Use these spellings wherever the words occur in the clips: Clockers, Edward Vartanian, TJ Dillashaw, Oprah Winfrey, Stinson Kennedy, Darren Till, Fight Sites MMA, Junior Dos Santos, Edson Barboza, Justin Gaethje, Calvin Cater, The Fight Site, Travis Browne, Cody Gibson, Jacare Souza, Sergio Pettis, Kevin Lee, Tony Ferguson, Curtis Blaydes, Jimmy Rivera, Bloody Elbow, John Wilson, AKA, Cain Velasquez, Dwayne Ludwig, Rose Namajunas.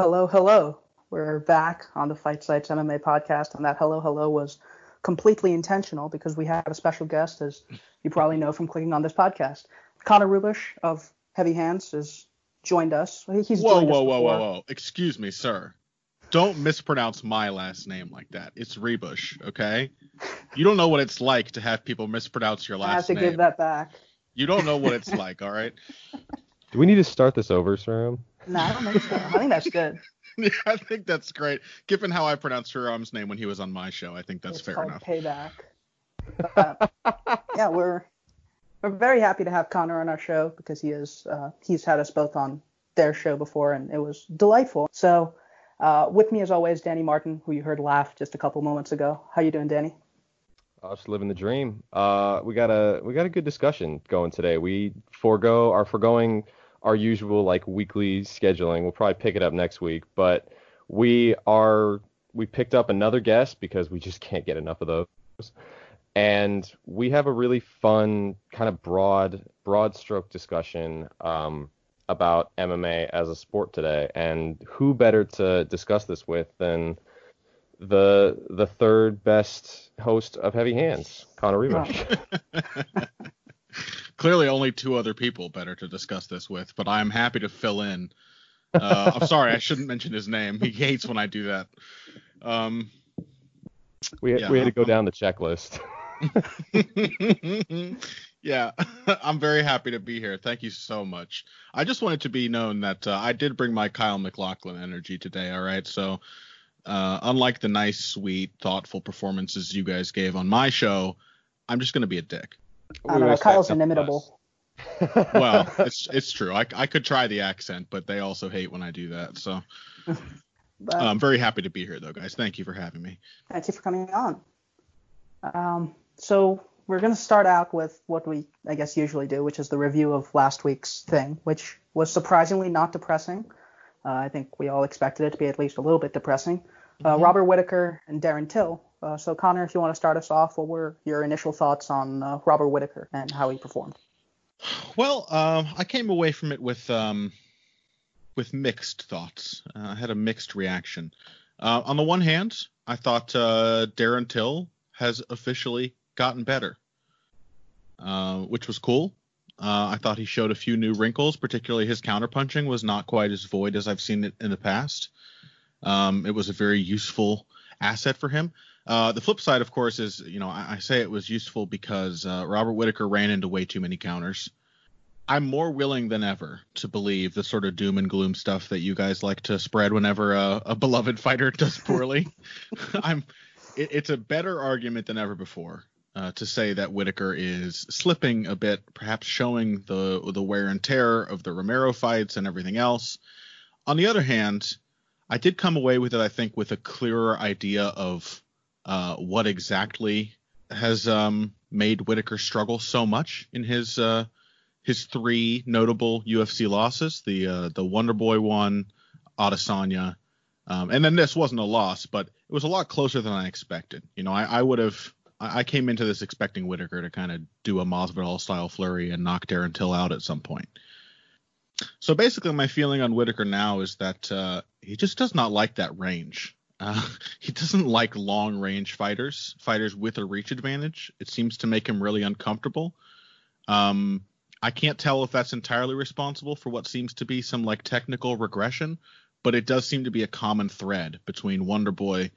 Hello. We're back on the Fight Sites MMA podcast, and that hello was completely intentional because we have a special guest, as you probably know from clicking on this podcast. Conor Ruebusch of Heavy Hands has joined us. Whoa. Excuse me, sir. Don't mispronounce my last name like that. It's Ruebusch, okay? You don't know what it's like to have people mispronounce your last name. I have to give that back. You don't know what it's like, all right? Do we need to start this over, Saram? No, I don't think so. I think that's good. Yeah, I think that's great. Given how I pronounced Saram's name when he was on my show, I think that's fair enough. Payback. Yeah, we're very happy to have Conor on our show because he is he's had us both on their show before, and it was delightful. So with me as always, Danny Martin, who you heard laugh just a couple moments ago. How you doing, Danny? I'm just living the dream. We got a good discussion going today. We're forgoing our usual weekly scheduling. We'll probably pick it up next week, but we picked up another guest because we just can't get enough of those. And we have a really fun kind of broad stroke discussion about MMA as a sport today. And who better to discuss this with than the third best host of Heavy Hands, Conor Ruebusch. Oh. Clearly only two other people better to discuss this with, but I'm happy to fill in. I'm sorry, I shouldn't mention his name. He hates when I do that. We had to go down the checklist. Yeah, I'm very happy to be here. Thank you so much. I just wanted to be known that I did bring my Kyle MacLachlan energy today, all right? So unlike the nice, sweet, thoughtful performances you guys gave on my show, I'm just going to be a dick. I don't know. Kyle's inimitable. Well, it's true. I could try the accent, but they also hate when I do that. So I'm very happy to be here, though, guys. Thank you for having me. Thank you for coming on. So we're going to start out with what we, I guess, usually do, which is the review of last week's thing, which was surprisingly not depressing. I think we all expected it to be at least a little bit depressing. Mm-hmm. Robert Whitaker and Darren Till. So, Conor, if you want to start us off, what were your initial thoughts on Robert Whitaker and how he performed? Well, I came away from it with mixed thoughts. I had a mixed reaction. On the one hand, I thought Darren Till has officially gotten better, which was cool. I thought he showed a few new wrinkles, particularly his counterpunching was not quite as void as I've seen it in the past. It was a very useful asset for him. The flip side, of course, is, I say it was useful because Robert Whitaker ran into way too many counters. I'm more willing than ever to believe the sort of doom and gloom stuff that you guys like to spread whenever a beloved fighter does poorly. It's a better argument than ever before to say that Whitaker is slipping a bit, perhaps showing the wear and tear of the Romero fights and everything else. On the other hand, I did come away with it, I think, with a clearer idea of what exactly has made Whitaker struggle so much in his three notable UFC losses, the Wonderboy one, Adesanya, and then this wasn't a loss, but it was a lot closer than I expected. I came into this expecting Whitaker to kind of do a Masvidal style flurry and knock Darren Till out at some point. So basically, my feeling on Whitaker now is that he just does not like that range. He doesn't like long-range fighters with a reach advantage. It seems to make him really uncomfortable. I can't tell if that's entirely responsible for what seems to be some technical regression, but it does seem to be a common thread between Wonderboy,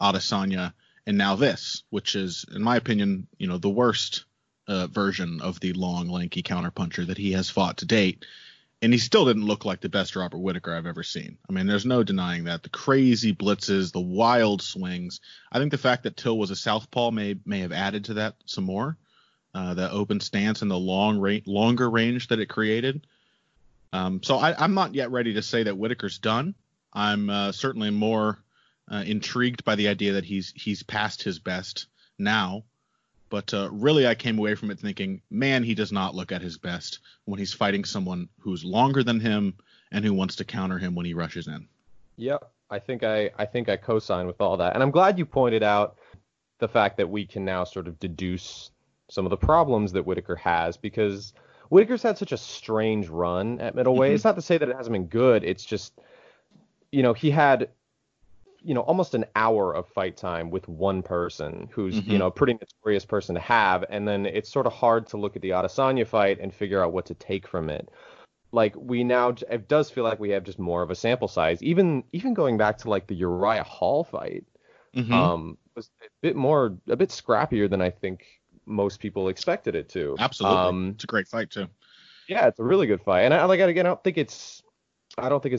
Adesanya, and now this, which is, in my opinion, the worst version of the long, lanky counterpuncher that he has fought to date. And he still didn't look like the best Robert Whitaker I've ever seen. I mean, there's no denying that. The crazy blitzes, the wild swings. I think the fact that Till was a southpaw may have added to that some more. The open stance and the longer range that it created. So I'm not yet ready to say that Whitaker's done. I'm certainly more intrigued by the idea that he's past his best now. But really, I came away from it thinking, man, he does not look at his best when he's fighting someone who's longer than him and who wants to counter him when he rushes in. Yep, I think I co-sign with all that. And I'm glad you pointed out the fact that we can now sort of deduce some of the problems that Whitaker has, because Whitaker's had such a strange run at middleweight. Mm-hmm. It's not to say that it hasn't been good. It's just you know, he had, you know, almost an hour of fight time with one person who's, you know, a pretty notorious person to have. And then it's sort of hard to look at the Adesanya fight and figure out what to take from it. Like, we now, it does feel like we have just more of a sample size, even going back to like the Uriah Hall fight, was a bit scrappier than I think most people expected it to. Absolutely. It's a great fight too. Yeah, it's a really good fight. And I don't think it's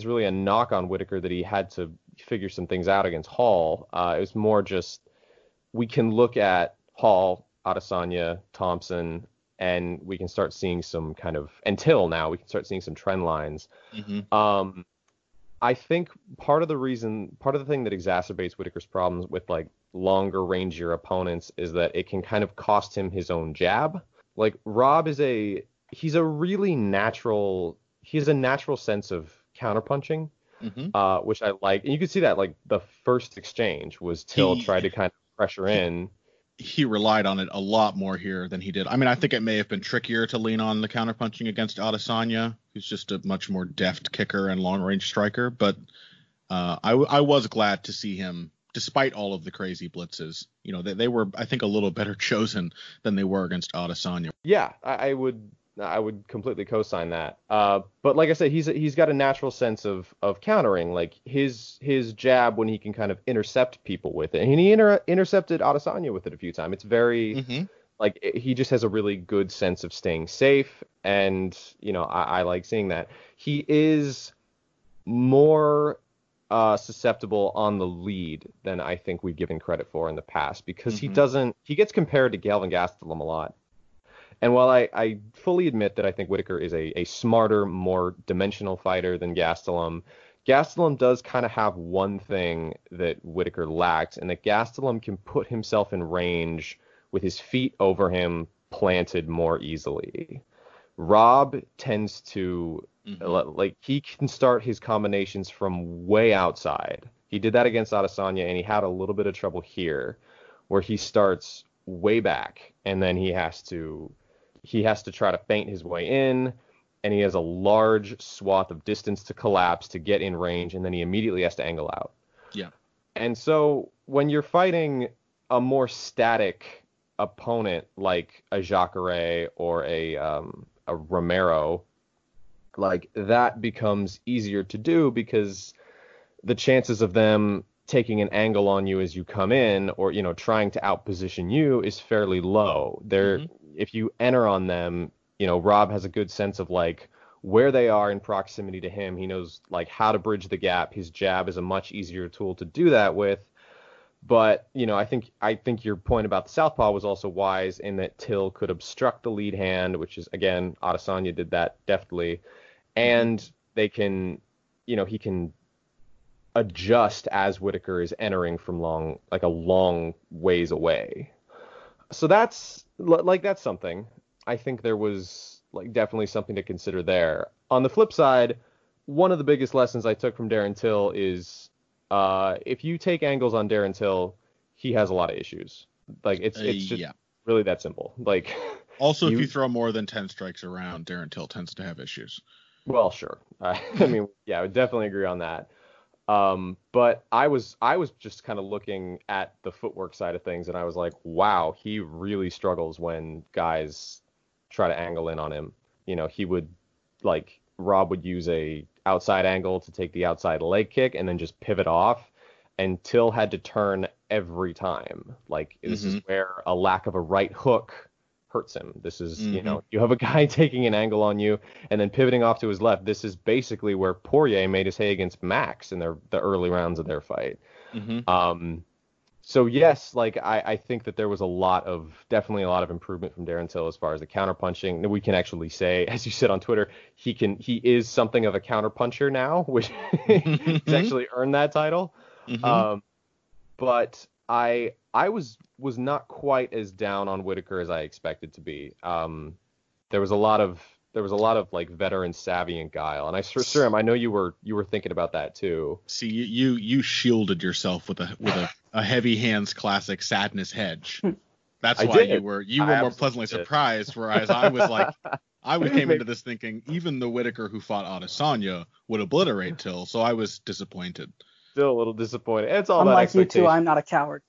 really a knock on Whitaker that he had to figure some things out against Hall. It was more just, we can look at Hall, Adesanya, Thompson, and we can start seeing some kind of, until now, we can start seeing some trend lines. I think part of the thing that exacerbates Whitaker's problems with like longer rangier opponents is that it can kind of cost him his own jab. Like, Rob has a natural sense of counterpunching, which I like. And you can see that, like, the first exchange was Till tried to kind of pressure in. He relied on it a lot more here than he did. I mean, I think it may have been trickier to lean on the counterpunching against Adesanya, who's just a much more deft kicker and long-range striker. But I was glad to see him, despite all of the crazy blitzes. You know, they were, I think, a little better chosen than they were against Adesanya. Yeah, I would completely co-sign that. But like I said, he's got a natural sense of countering. Like, his jab, when he can kind of intercept people with it, and he intercepted Adesanya with it a few times. It's very he just has a really good sense of staying safe, and you know, I like seeing that. He is more susceptible on the lead than I think we've given credit for in the past, because he gets compared to Calvin Gastelum a lot. And while I fully admit that I think Whitaker is a smarter, more dimensional fighter than Gastelum, Gastelum does kind of have one thing that Whitaker lacks, and that Gastelum can put himself in range with his feet over him planted more easily. Rob tends to, like, he can start his combinations from way outside. He did that against Adesanya, and he had a little bit of trouble here, where he starts way back, and then he has to try to feint his way in, and he has a large swath of distance to collapse to get in range, and then he immediately has to angle out. Yeah. And so when you're fighting a more static opponent like a Jacare or a Romero, like, that becomes easier to do, because the chances of them taking an angle on you as you come in, or, you know, trying to outposition you, is fairly low. They're if you enter on them, you know, Rob has a good sense of like where they are in proximity to him. He knows like how to bridge the gap. His jab is a much easier tool to do that with. But, you know, I think your point about the southpaw was also wise, in that Till could obstruct the lead hand, which is, again, Adesanya did that deftly. And they can, you know, he can adjust as Whitaker is entering from a long ways away. So that's something. I think there was like definitely something to consider there. On the flip side, one of the biggest lessons I took from Darren Till is if you take angles on Darren Till, he has a lot of issues. Like, it's just really that simple. Like, also, if you throw more than 10 strikes around, Darren Till tends to have issues. Well, sure. I mean, yeah, I would definitely agree on that. But I was just kind of looking at the footwork side of things, and I was like, wow, he really struggles when guys try to angle in on him. You know, he would, like, Rob would use a outside angle to take the outside leg kick and then just pivot off, and Till had to turn every time. Like, this is where a lack of a right hook hurts him. This is, you know, you have a guy taking an angle on you and then pivoting off to his left. This is basically where Poirier made his hay against Max in the early rounds of their fight. So yes, like, I think that there was definitely a lot of improvement from Darren Till as far as the counterpunching. We can actually say, as you said on Twitter, he is something of a counterpuncher now, which he's actually earned that title. But I was not quite as down on Whitaker as I expected to be. There was a lot of like veteran savvy and guile, and I sure am. I know you were thinking about that too. See, you shielded yourself with a heavy hands classic sadness hedge. That's why you were more pleasantly surprised, whereas I was like, I came into this thinking even the Whitaker who fought Adesanya would obliterate Till, so I was disappointed. Still a little disappointed. It's all unlike you two, I'm not a coward.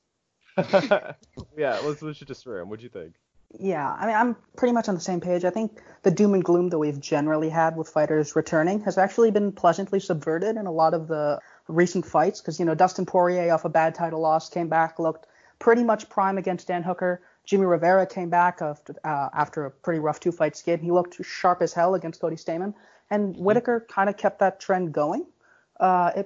Yeah, we should destroy him. What'd you think? Yeah, I mean, I'm pretty much on the same page. I think the doom and gloom that we've generally had with fighters returning has actually been pleasantly subverted in a lot of the recent fights because, you know, Dustin Poirier off a bad title loss came back, looked pretty much prime against Dan Hooker. Jimmy Rivera came back after a pretty rough two-fight skid. He looked sharp as hell against Cody Stamann, and Whitaker kind of kept that trend going. I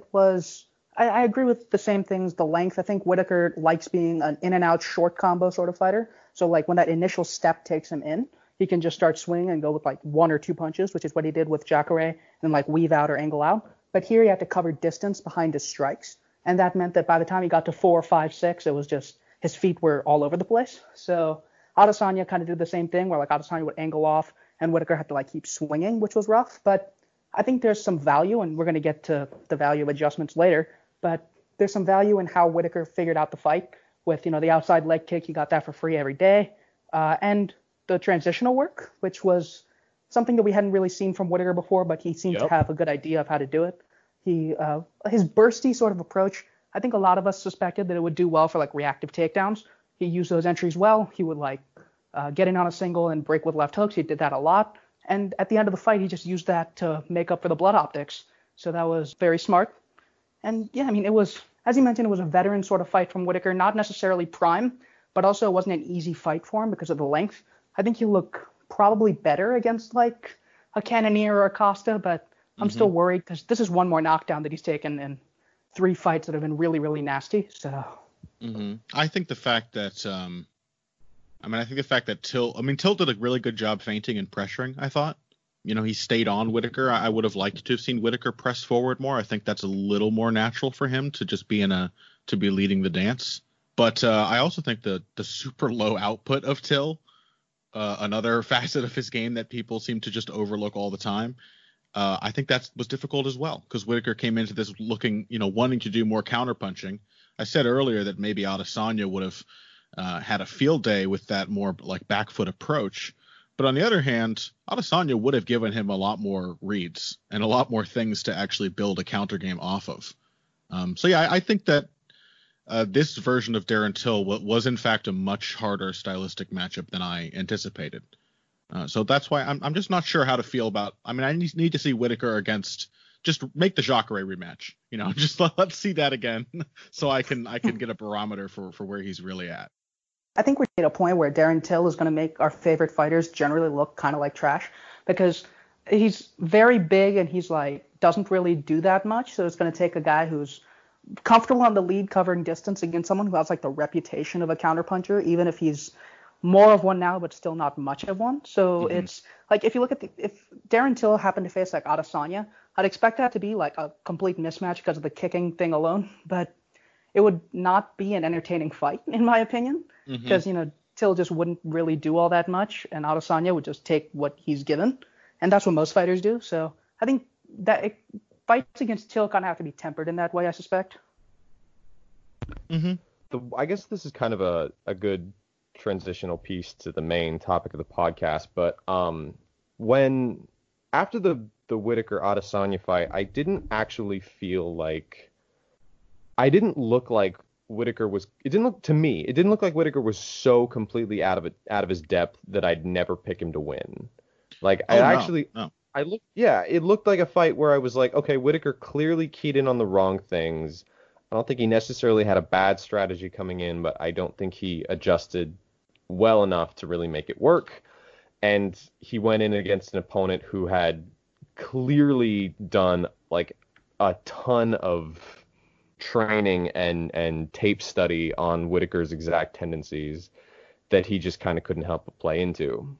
agree with the same things, the length. I think Whitaker likes being an in-and-out short combo sort of fighter. So, like, when that initial step takes him in, he can just start swinging and go with, like, one or two punches, which is what he did with Jacare, and, like, weave out or angle out. But here he had to cover distance behind his strikes, and that meant that by the time he got to 4, 5, 6, it was just – his feet were all over the place. So Adesanya kind of did the same thing where, like, Adesanya would angle off and Whitaker had to, like, keep swinging, which was rough. But I think there's some value, and we're going to get to the value of adjustments later, but there's some value in how Whitaker figured out the fight with, you know, the outside leg kick. He got that for free every day. And the transitional work, which was something that we hadn't really seen from Whitaker before, but he seemed to have a good idea of how to do it. His bursty sort of approach, I think a lot of us suspected that it would do well for, like, reactive takedowns. He used those entries well. He would, like, get in on a single and break with left hooks. He did that a lot. And at the end of the fight, he just used that to make up for the blood optics. So that was very smart. And, yeah, I mean, it was, as you mentioned, it was a veteran sort of fight from Whitaker, not necessarily prime, but also it wasn't an easy fight for him because of the length. I think he'll look probably better against, like, a Cannonier or a Costa, but I'm still worried because this is one more knockdown that he's taken in 3 fights that have been really, really nasty. So I think the fact that Till did a really good job feinting and pressuring. I thought, you know, he stayed on Whitaker. I would have liked to have seen Whitaker press forward more. I think that's a little more natural for him to just be to be leading the dance. But I also think the super low output of Till, another facet of his game that people seem to just overlook all the time. I think that was difficult as well because Whitaker came into this looking, you know, wanting to do more counterpunching. I said earlier that maybe Adesanya would have had a field day with that more, like, back foot approach. But on the other hand, Adesanya would have given him a lot more reads and a lot more things to actually build a counter game off of. I think that this version of Darren Till was in fact a much harder stylistic matchup than I anticipated. So that's why I'm just not sure how to feel about. I mean, I need to see Whitaker against. Just make the Jacare rematch. You know, just let's see that again, so I can get a barometer for where he's really at. I think we're at a point where Darren Till is going to make our favorite fighters generally look kind of like trash because he's very big and he's like doesn't really do that much. So it's going to take a guy who's comfortable on the lead, covering distance against someone who has like the reputation of a counterpuncher, even if he's more of one now, but still not much of one. So it's like if you look at if Darren Till happened to face like Adesanya, I'd expect that to be like a complete mismatch because of the kicking thing alone. But it would not be an entertaining fight, in my opinion, because you know Till just wouldn't really do all that much, and Adesanya would just take what he's given, and that's what most fighters do. So I think that fights against Till kind of have to be tempered in that way, I suspect. I guess this is kind of a good transitional piece to the main topic of the podcast, but when after the Whitaker Adesanya fight, I didn't actually feel like it didn't look like Whitaker was so completely out of his depth that I'd never pick him to win. Like it looked like a fight where I was like, okay, Whitaker clearly keyed in on the wrong things. I don't think he necessarily had a bad strategy coming in, but I don't think he adjusted well enough to really make it work. And he went in against an opponent who had clearly done like a ton of training and tape study on Whitaker's exact tendencies that he just kind of couldn't help but play into.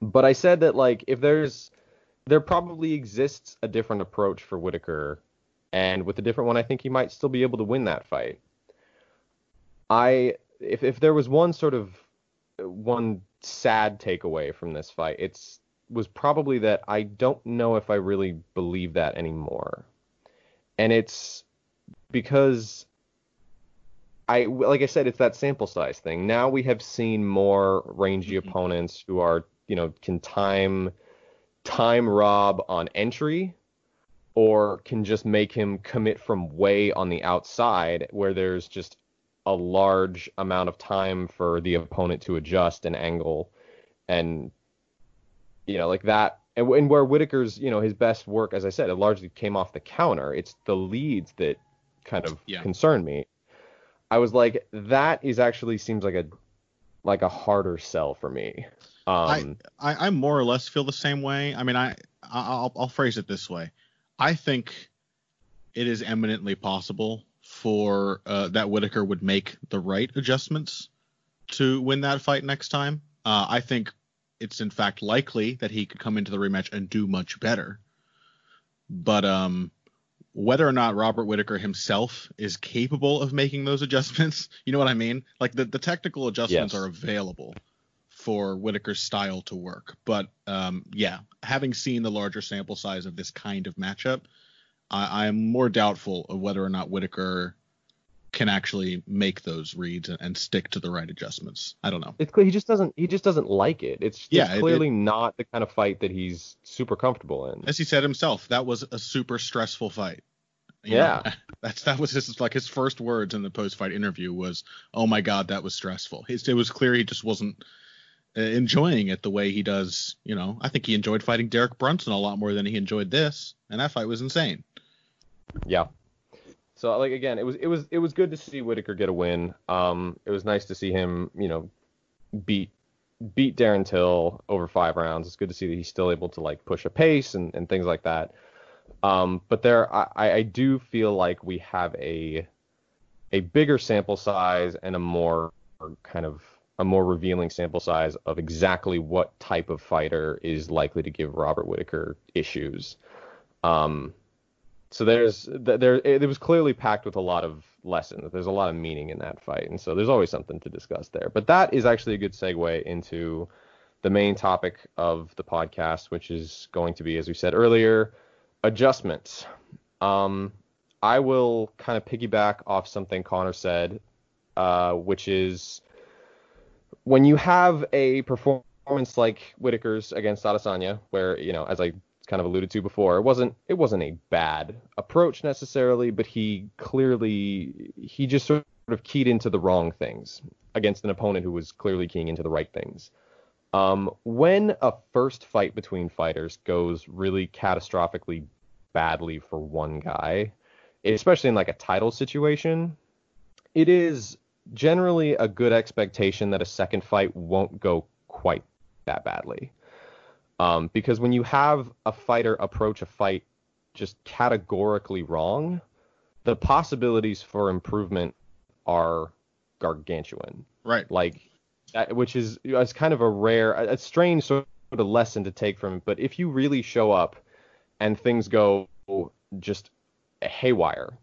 But I said that like if there probably exists a different approach for Whitaker, and with a different one, I think he might still be able to win that fight. If there was one sad takeaway from this fight, was probably that I don't know if I really believe that anymore. And it's because like I said, it's that sample size thing. Now we have seen more rangy opponents who are you know, can time Rob on entry, or can just make him commit from way on the outside where there's just a large amount of time for the opponent to adjust an angle. And, you know, like that. And where Whitaker's, you know, his best work, as I said, it largely came off the counter. It's the leads that kind of concern me. I was like, that is actually seems like a harder sell for me. I more or less feel the same way. I mean, I'll phrase it this way. I think it is eminently possible for that Whitaker would make the right adjustments to win that fight next time. I think it's in fact likely that he could come into the rematch and do much better. But whether or not Robert Whitaker himself is capable of making those adjustments, you know what I mean? Like the technical adjustments are available for Whitaker's style to work. But having seen the larger sample size of this kind of matchup, I am more doubtful of whether or not Whitaker can actually make those reads and stick to the right adjustments. I don't know. It's clear he just doesn't like it. It's clearly not the kind of fight that he's super comfortable in. As he said himself, that was a super stressful fight. You know, that was his first words in the post-fight interview was, "Oh my God, that was stressful." It was clear he just wasn't enjoying it the way he does. You know, I think he enjoyed fighting Derek Brunson a lot more than he enjoyed this, and that fight was insane. Yeah. So, like, again, it was good to see Whitaker get a win. It was nice to see him, you know, beat Darren Till over 5 rounds. It's good to see that he's still able to, like, push a pace and things like that. But there, I do feel like we have a bigger sample size and a more revealing sample size of exactly what type of fighter is likely to give Robert Whitaker issues. So it was clearly packed with a lot of lessons. There's a lot of meaning in that fight. And so there's always something to discuss there. But that is actually a good segue into the main topic of the podcast, which is going to be, as we said earlier, adjustments. I will kind of piggyback off something Connor said, which is when you have a performance like Whitaker's against Adesanya, where, you know, as I kind of alluded to before, it wasn't a bad approach necessarily, but he just sort of keyed into the wrong things against an opponent who was clearly keying into the right things. When a first fight between fighters goes really catastrophically badly for one guy, especially in like a title situation, it is generally a good expectation that a second fight won't go quite that badly. Because when you have a fighter approach a fight just categorically wrong, the possibilities for improvement are gargantuan. Right. Like that, which is kind of a strange sort of lesson to take from it. But if you really show up and things go just haywire,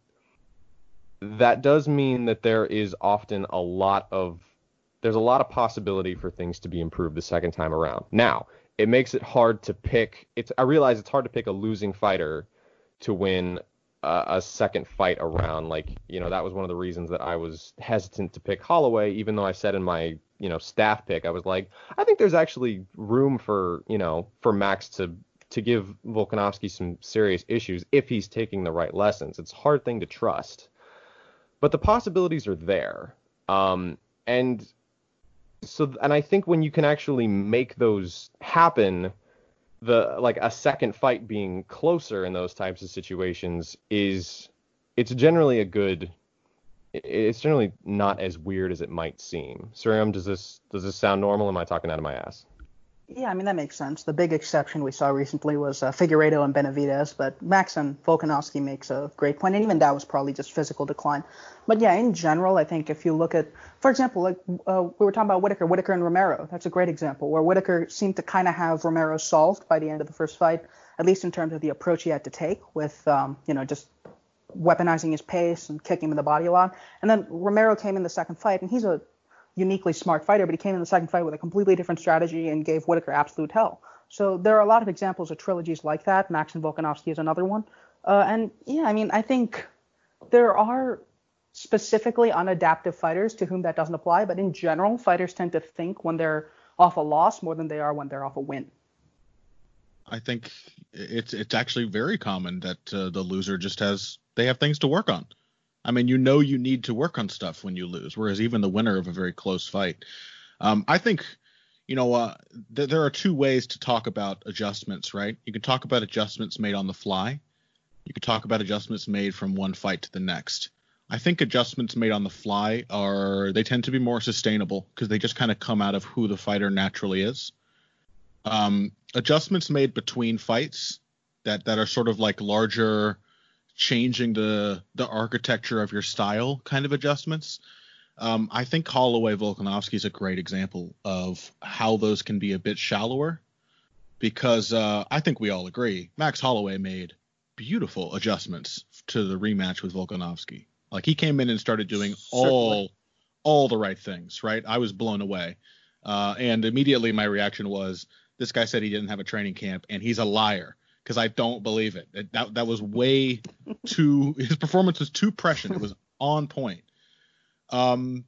that does mean that there is often there's a lot of possibility for things to be improved the second time around. Now, it makes it hard to pick. I realize it's hard to pick a losing fighter to win a second fight around. Like, you know, that was one of the reasons that I was hesitant to pick Holloway, even though I said in my, you know, staff pick, I was like, I think there's actually room for, you know, for Max to give Volkanovski some serious issues if he's taking the right lessons. It's a hard thing to trust, but the possibilities are there. And I think when you can actually make those happen, a second fight being closer in those types of situations it's generally not as weird as it might seem. Sriram, does this sound normal? Am I talking out of my ass? Yeah, I mean, that makes sense. The big exception we saw recently was Figueiredo and Benavidez, but Max and Volkanovski makes a great point, and even that was probably just physical decline. But yeah, in general, I think if you look at, for example, like we were talking about Whitaker and Romero. That's a great example where Whitaker seemed to kind of have Romero solved by the end of the first fight, at least in terms of the approach he had to take with, you know, just weaponizing his pace and kicking him in the body a lot. And then Romero came in the second fight, and he's a uniquely smart fighter, but he came in the second fight with a completely different strategy and gave Whitaker absolute hell. So there are a lot of examples of trilogies like that. Max and Volkanovski is another one. And yeah, I mean, I think there are specifically unadaptive fighters to whom that doesn't apply, but in general, fighters tend to think when they're off a loss more than they are when they're off a win. I think it's actually very common that the loser just they have things to work on. I mean, you need to work on stuff when you lose, whereas even the winner of a very close fight. I think, there are two ways to talk about adjustments, right? You can talk about adjustments made on the fly. You can talk about adjustments made from one fight to the next. I think adjustments made on the fly they tend to be more sustainable because they just kind of come out of who the fighter naturally is. Adjustments made between fights that are sort of like larger changing the architecture of your style kind of adjustments. I think Holloway Volkanovski is a great example of how those can be a bit shallower because I think we all agree Max Holloway made beautiful adjustments to the rematch with Volkanovski. Like he came in and started doing all the right things, right? I was blown away. And immediately my reaction was, this guy said he didn't have a training camp and he's a liar because I don't believe it. That was way too – his performance was too prescient. It was on point. But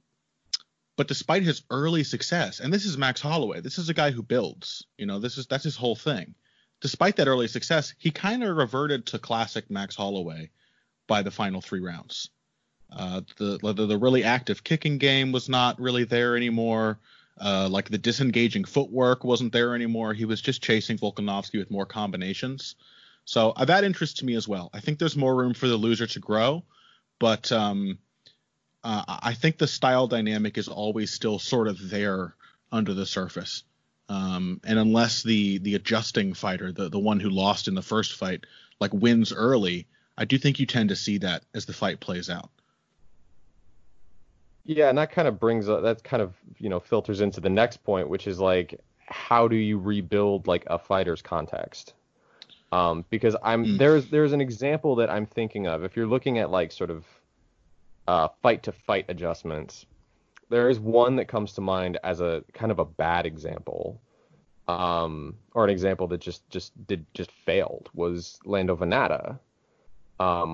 despite his early success – and this is Max Holloway. This is a guy who builds. That's his whole thing. Despite that early success, he kind of reverted to classic Max Holloway by the final three rounds. The really active kicking game was not really there anymore. Like the disengaging footwork wasn't there anymore. He was just chasing Volkanovski with more combinations. So that interests me as well. I think there's more room for the loser to grow, but I think the style dynamic is always still sort of there under the surface. And unless the adjusting fighter, the one who lost in the first fight, like wins early, I do think you tend to see that as the fight plays out. Yeah, and that kind of filters into the next point, which is like, how do you rebuild like a fighter's context? Because there's an example that I'm thinking of. If you're looking at like sort of fight to fight adjustments, there is one that comes to mind as a kind of a bad example, or an example that just failed was Lando Venata.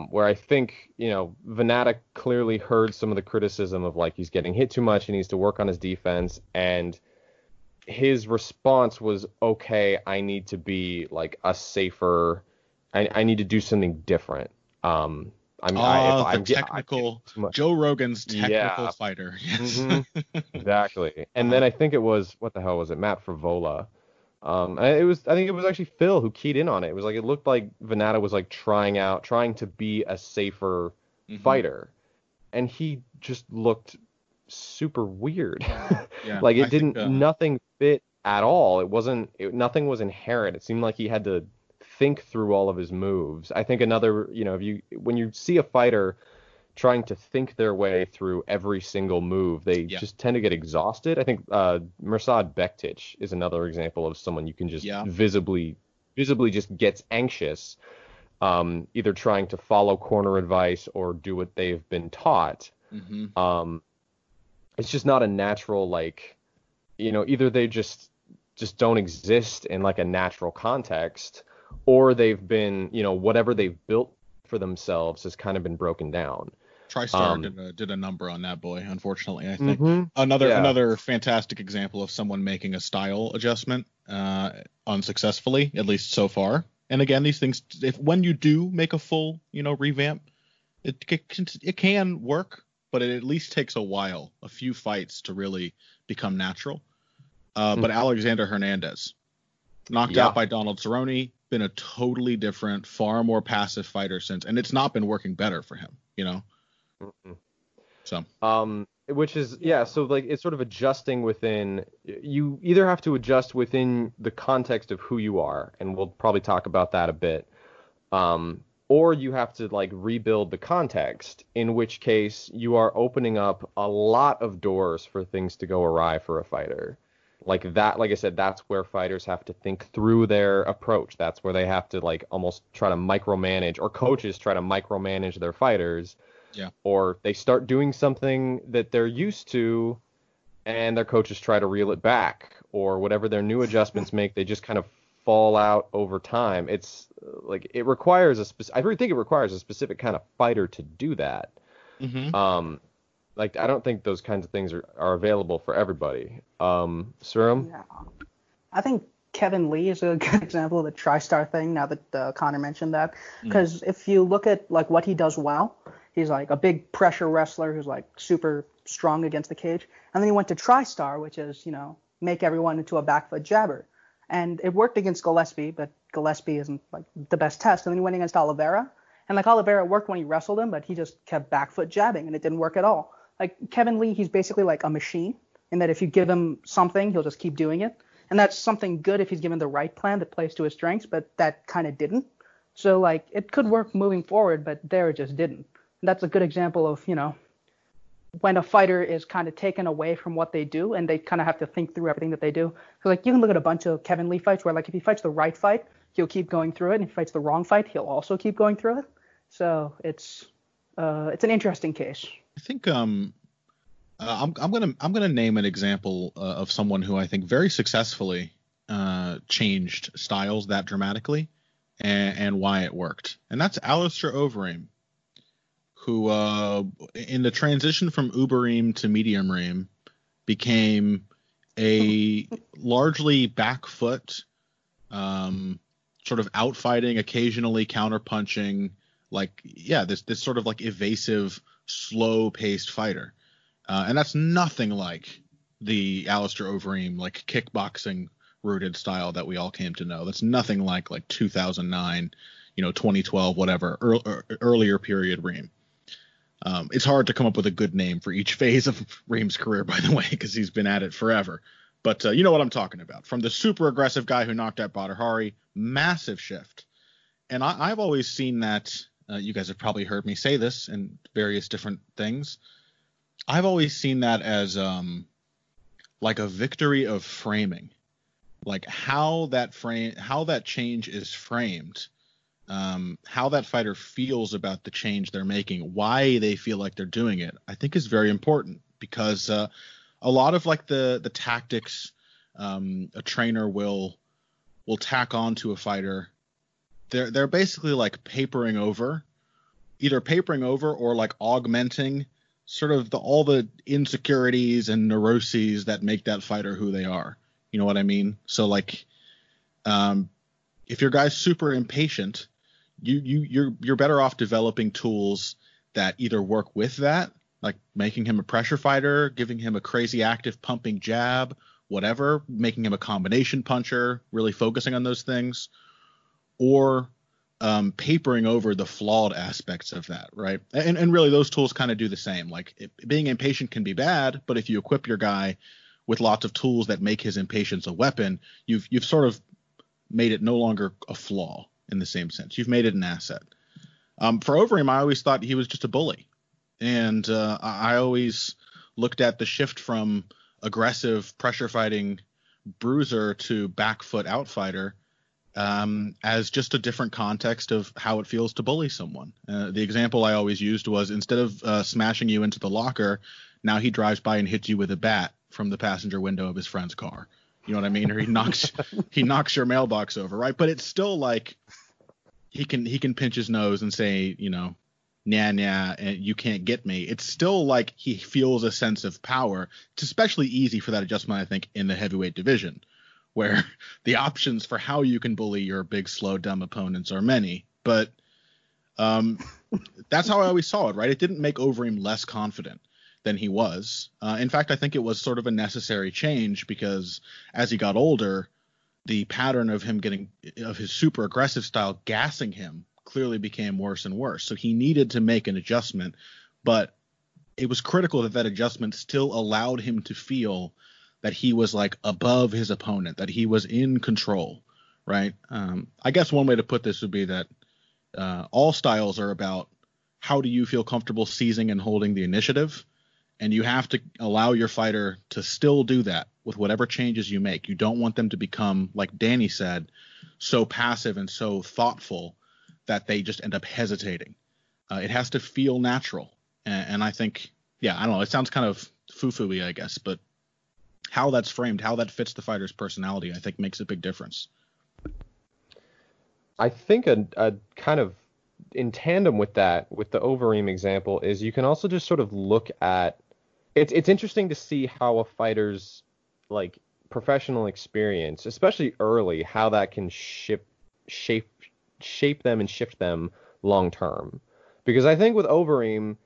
Where I think, Venata clearly heard some of the criticism of like he's getting hit too much, he needs to work on his defense, and his response was, okay, I need to be like a safer, I need to do something different. Joe Rogan's technical fighter. Yes. Mm-hmm. Exactly. And then I think it was, what the hell was it? Matt Frivola. I think it was actually Phil who keyed in on it. It was like, it looked like Venata was like trying to be a safer fighter. And he just looked super weird. Yeah, like nothing fit at all. Nothing was inherent. It seemed like he had to think through all of his moves. I think another, when you see a fighter trying to think their way through every single move, they just tend to get exhausted. I think Mirsad Bektic is another example of someone you can just visibly just gets anxious, either trying to follow corner advice or do what they've been taught. Mm-hmm. It's just not a natural, either they just don't exist in like a natural context, or they've been, whatever they've built for themselves has kind of been broken down. TriStar did a number on that boy, unfortunately, I think. Mm-hmm. Another fantastic example of someone making a style adjustment unsuccessfully, at least so far. And again, these things, when you do make a full, revamp, it can work, but it at least takes a while, a few fights to really become natural. But Alexander Hernandez, knocked out by Donald Cerrone, been a totally different, far more passive fighter since, and it's not been working better for him, So, which is so like it's sort of adjusting within. You either have to adjust within the context of who you are, and we'll probably talk about that a bit, or you have to like rebuild the context, in which case you are opening up a lot of doors for things to go awry for a fighter. Like that, like I said, that's where fighters have to think through their approach. That's where they have to like almost try to micromanage, or coaches try to micromanage their fighters. Yeah. Or they start doing something that they're used to and their coaches try to reel it back, or whatever their new adjustments make, they just kind of fall out over time. It's like it requires I really think it requires a specific kind of fighter to do that. Mm-hmm. like, I don't think those kinds of things are available for everybody. Serum? Yeah. I think Kevin Lee is a good example of the TriStar thing, now that Conor mentioned that. Because if you look at, like, what he does well, he's, like, a big pressure wrestler who's, like, super strong against the cage. And then he went to TriStar, which is, you know, make everyone into a back foot jabber. And it worked against Gillespie, but Gillespie isn't, like, the best test. And then he went against Oliveira. And, like, Oliveira worked when he wrestled him, but he just kept back foot jabbing, and it didn't work at all. Like, Kevin Lee, he's basically like a machine, in that if you give him something, he'll just keep doing it. And that's something good if he's given the right plan that plays to his strengths, but that kind of didn't. So, like, it could work moving forward, but there it just didn't. And that's a good example of, you know, when a fighter is kind of taken away from what they do and they kind of have to think through everything that they do. So, like, you can look at a bunch of Kevin Lee fights where, like, if he fights the right fight, he'll keep going through it. And if he fights the wrong fight, he'll also keep going through it. So it's an interesting case. I think I'm gonna name an example of someone who I think very successfully changed styles that dramatically, and why it worked. And that's Alistair Overeem, who in the transition from Ubereem to medium ream became a largely back foot, sort of outfighting, occasionally counterpunching, like, yeah, this sort of like evasive, slow-paced fighter. And that's nothing like the Alistair Overeem, like, kickboxing-rooted style that we all came to know. That's nothing like 2009, you know, 2012, whatever, earlier period Reem. It's hard to come up with a good name for each phase of Reem's career, by the way, because he's been at it forever. But you know what I'm talking about. From the super aggressive guy who knocked out Badr Hari, massive shift. And I've always seen that. You guys have probably heard me say this in various different things. I've always seen that as like a victory of framing, like how that change is framed, how that fighter feels about the change they're making, why they feel like they're doing it. I think is very important, because a lot of, like, the tactics a trainer will tack on to a fighter, they're basically like either papering over or, like, augmenting sort of all the insecurities and neuroses that make that fighter who they are. You know what I mean? So, like, if your guy's super impatient, you're better off developing tools that either work with that, like making him a pressure fighter, giving him a crazy active pumping jab, whatever, making him a combination puncher, really focusing on those things, or papering over the flawed aspects of that, right? And really those tools kind of do the same. Like, being impatient can be bad, but if you equip your guy with lots of tools that make his impatience a weapon, you've sort of made it no longer a flaw in the same sense. You've made it an asset. For Overeem, I always thought he was just a bully. And I always looked at the shift from aggressive pressure fighting bruiser to back foot outfighter as just a different context of how it feels to bully someone. The example I always used was, instead of smashing you into the locker, now he drives by and hits you with a bat from the passenger window of his friend's car. You know what I mean? Or he knocks your mailbox over, right? But it's still like he can pinch his nose and say, you know, nah, and you can't get me. It's still like he feels a sense of power. It's especially easy for that adjustment, I think, in the heavyweight division, where the options for how you can bully your big, slow, dumb opponents are many. But that's how I always saw it, right? It didn't make Overeem less confident than he was. In fact, I think it was sort of a necessary change, because as he got older, the pattern of him his super aggressive style gassing him clearly became worse and worse. So he needed to make an adjustment, but it was critical that adjustment still allowed him to feel that he was, like, above his opponent, that he was in control, right? I guess one way to put this would be that all styles are about, how do you feel comfortable seizing and holding the initiative? And you have to allow your fighter to still do that with whatever changes you make. You don't want them to become, like Danny said, so passive and so thoughtful that they just end up hesitating. It has to feel natural. And I think, yeah, I don't know, it sounds kind of foo-foo-y, I guess, but how that's framed, how that fits the fighter's personality, I think makes a big difference. I think a kind of in tandem with that, with the Overeem example, is you can also just sort of look at it's interesting to see how a fighter's like professional experience, especially early, how that can shape them and shift them long term. Because I think with Overeem,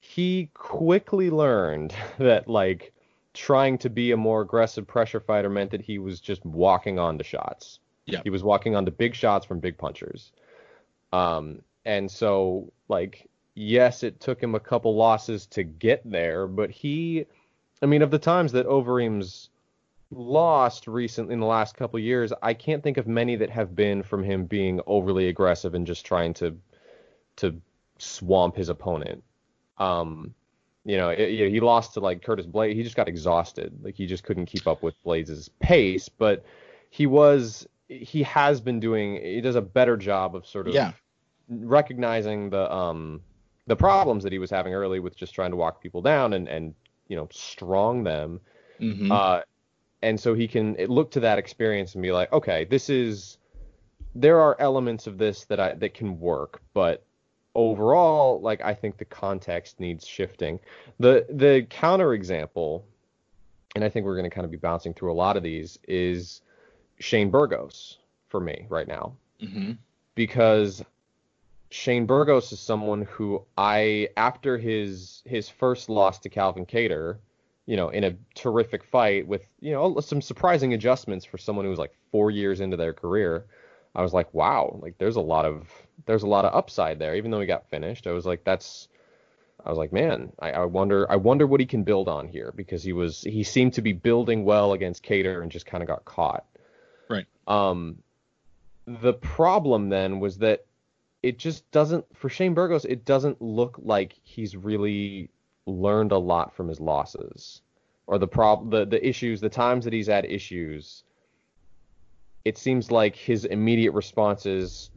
he quickly learned that like trying to be a more aggressive pressure fighter meant that he was just walking on to shots. Yeah, he was walking on to big shots from big punchers. And so like, yes, it took him a couple losses to get there, but he, I mean, of the times that Overeem's lost recently in the last couple of years, I can't think of many that have been from him being overly aggressive and just trying to swamp his opponent. He lost to like Curtis Blaydes. He just got exhausted. Like he just couldn't keep up with Blades's pace, but he does a better job of sort of recognizing the problems that he was having early with just trying to walk people down and strong them. Mm-hmm. And so he can look to that experience and be like, okay, there are elements of this that can work, but overall, like I think the context needs shifting. The counter example, and I think we're going to kind of be bouncing through a lot of these, is Shane Burgos for me right now. Mm-hmm. Because Shane Burgos is someone who after his first loss to Calvin Cater, in a terrific fight with, some surprising adjustments for someone who was like 4 years into their career, I was like, wow, like there's a lot of upside there. Even though he got finished, I was like, man, I wonder what he can build on here, because he seemed to be building well against Cater and just kind of got caught. Right. The problem then was that it just doesn't, for Shane Burgos, it doesn't look like he's really learned a lot from his losses or the times that he's had issues. It seems like his immediate response is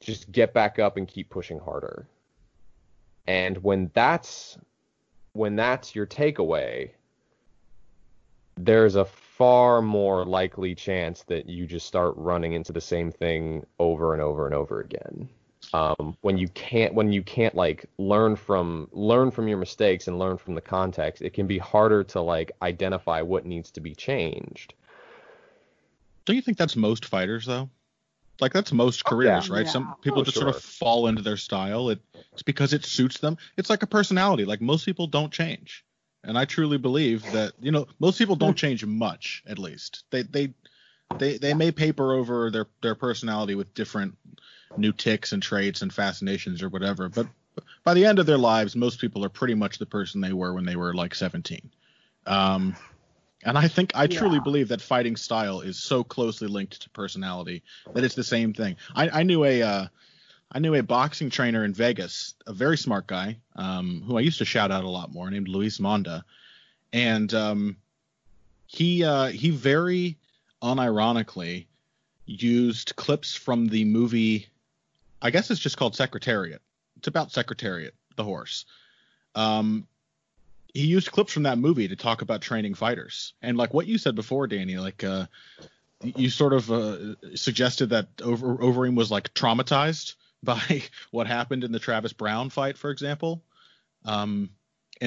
just get back up and keep pushing harder. And when that's your takeaway, there's a far more likely chance that you just start running into the same thing over and over and over again. When you can't like learn from your mistakes and learn from the context, it can be harder to like identify what needs to be changed. Don't you think that's most fighters though? Like that's most careers, right? Yeah. Some people just sort of fall into their style. It's because it suits them. It's like a personality. Like most people don't change. And I truly believe that, most people don't change much, at least. They may paper over their personality with different new ticks and traits and fascinations or whatever, but by the end of their lives, most people are pretty much the person they were when they were like 17. And I think I truly believe that fighting style is so closely linked to personality that it's the same thing. I knew a boxing trainer in Vegas, a very smart guy, who I used to shout out a lot more, named Luis Monda, and he very unironically used clips from the movie. I guess it's just called Secretariat. It's about Secretariat, the horse. He used clips from that movie to talk about training fighters, and like what you said before, Danny, like you sort of suggested that Overeem was like traumatized by what happened in the Travis Brown fight, for example, and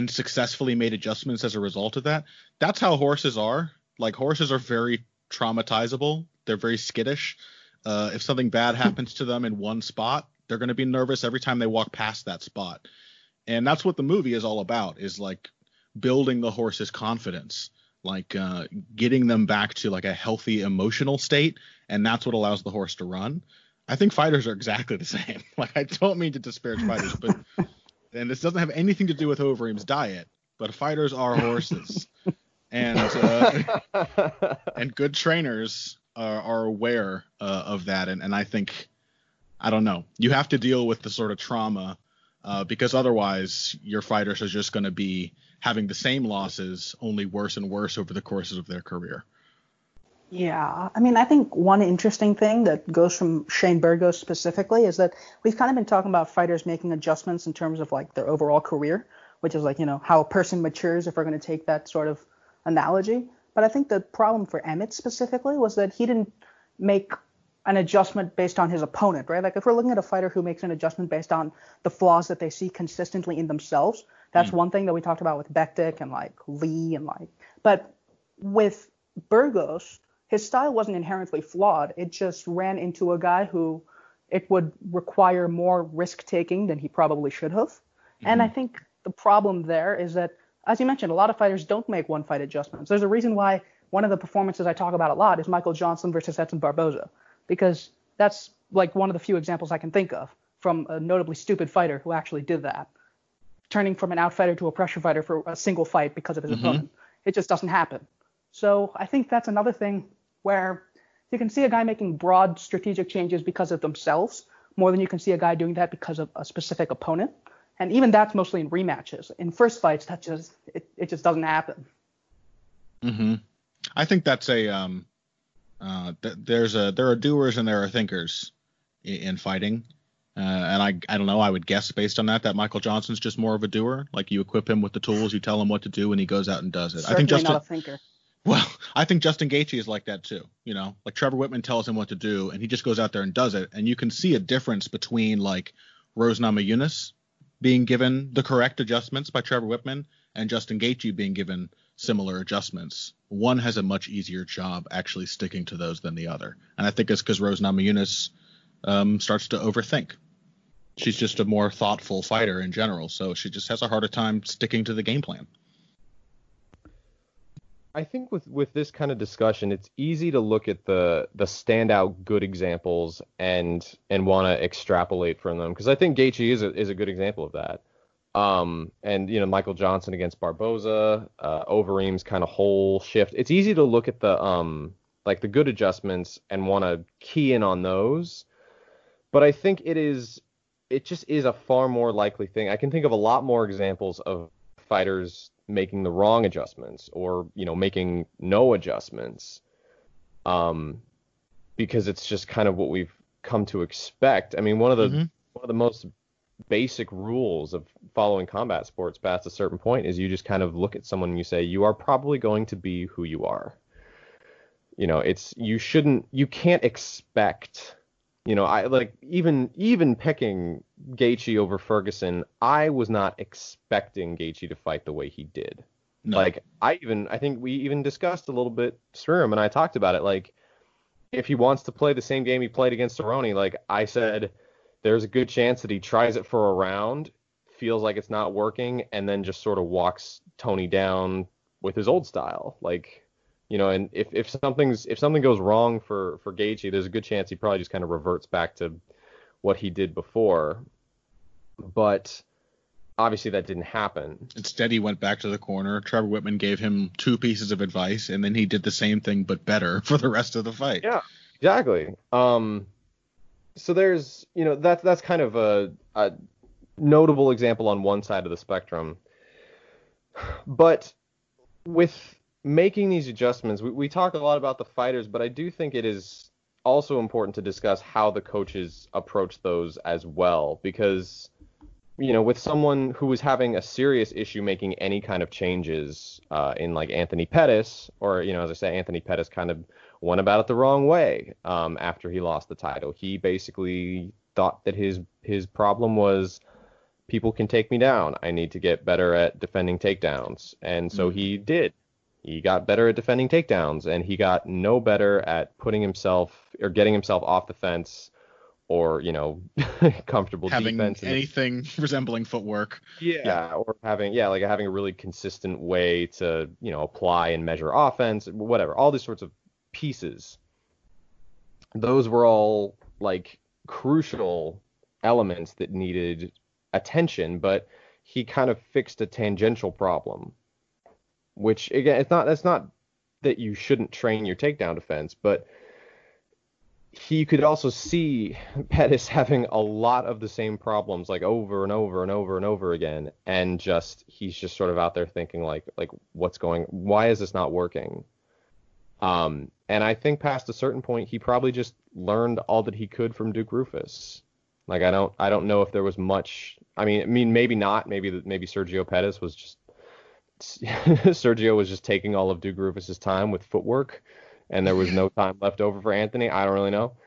successfully made adjustments as a result of that. That's how horses are. Like horses are very traumatizable. They're very skittish. If something bad happens to them in one spot, they're going to be nervous every time they walk past that spot. And that's what the movie is all about, is like building the horse's confidence, like getting them back to like a healthy emotional state. And that's what allows the horse to run. I think fighters are exactly the same. Like, I don't mean to disparage fighters, but and this doesn't have anything to do with Overeem's diet, but fighters are horses. and good trainers are aware of that. And I think, I don't know, you have to deal with the sort of trauma because otherwise your fighters are just going to be having the same losses, only worse and worse over the courses of their career. Yeah, I mean, I think one interesting thing that goes from Shane Burgos specifically is that we've kind of been talking about fighters making adjustments in terms of like their overall career, which is like, how a person matures, if we're going to take that sort of analogy. But I think the problem for Emmett specifically was that he didn't make an adjustment based on his opponent, right? Like if we're looking at a fighter who makes an adjustment based on the flaws that they see consistently in themselves, That's one thing that we talked about with Bektic and like Lee and like, but with Burgos, his style wasn't inherently flawed. It just ran into a guy who it would require more risk taking than he probably should have. Mm-hmm. And I think the problem there is that, as you mentioned, a lot of fighters don't make one fight adjustments. There's a reason why one of the performances I talk about a lot is Michael Johnson versus Edson Barboza, because that's like one of the few examples I can think of from a notably stupid fighter who actually did that, turning from an out fighter to a pressure fighter for a single fight because of his opponent. It just doesn't happen. So I think that's another thing where you can see a guy making broad strategic changes because of themselves more than you can see a guy doing that because of a specific opponent. And even that's mostly in rematches. In first fights, that just it just doesn't happen. Mm-hmm. I think that's a there are doers and there are thinkers in fighting. And I don't know, I would guess based on that Michael Johnson's just more of a doer. Like you equip him with the tools, you tell him what to do, and he goes out and does it. Certainly I think Justin, not a thinker. Well, I think Justin Gaethje is like that too. You know, like Trevor Whitman tells him what to do, and he just goes out there and does it. And you can see a difference between like Rose Namajunas being given the correct adjustments by Trevor Whitman and Justin Gaethje being given similar adjustments. One has a much easier job actually sticking to those than the other. And I think it's because Rose Namajunas starts to overthink. She's just a more thoughtful fighter in general, so she just has a harder time sticking to the game plan. I think with this kind of discussion, it's easy to look at the standout good examples and want to extrapolate from them, because I think Gaethje is a good example of that. And you know, Michael Johnson against Barboza, Overeem's kind of whole shift. It's easy to look at the like the good adjustments and want to key in on those, but I think it just is a far more likely thing. I can think of a lot more examples of fighters making the wrong adjustments or, you know, making no adjustments, because it's just kind of what we've come to expect. I mean, one of the most basic rules of following combat sports past a certain point is you just kind of look at someone and you say, you are probably going to be who you are. You know, you can't expect, you know, I like even picking Gaethje over Ferguson, I was not expecting Gaethje to fight the way he did. No. Like I think we even discussed a little bit, Sriram and I talked about it. Like if he wants to play the same game he played against Cerrone, like I said, there's a good chance that he tries it for a round, feels like it's not working, and then just sort of walks Tony down with his old style. Like, you know, and if something goes wrong for Gaethje, there's a good chance he probably just kind of reverts back to what he did before. But obviously that didn't happen. Instead, he went back to the corner. Trevor Whitman gave him two pieces of advice, and then he did the same thing but better for the rest of the fight. Yeah, exactly. So there's, you know, that's kind of a notable example on one side of the spectrum. But with making these adjustments, we talk a lot about the fighters, but I do think it is also important to discuss how the coaches approach those as well, because, you know, with someone who was having a serious issue making any kind of changes in like Anthony Pettis, or, you know, as I say, Anthony Pettis kind of went about it the wrong way after he lost the title. He basically thought that his problem was, people can take me down, I need to get better at defending takedowns. And so he did. He got better at defending takedowns, and he got no better at putting himself or getting himself off the fence or, you know, comfortable having defense. Having anything resembling footwork. Yeah, or having a really consistent way to, you know, apply and measure offense, whatever, all these sorts of pieces. Those were all, like, crucial elements that needed attention, but he kind of fixed a tangential problem. Which, again, that's not that you shouldn't train your takedown defense, but he could also see Pettis having a lot of the same problems, like over and over and over and over again, and just he's just sort of out there thinking like what's going, why is this not working? And I think past a certain point, he probably just learned all that he could from Duke Rufus. Like I don't know if there was much. I mean maybe not. Maybe Sergio Pettis was just. Sergio was just taking all of Duke Rufus's time with footwork, and there was no time left over for Anthony. I don't really know.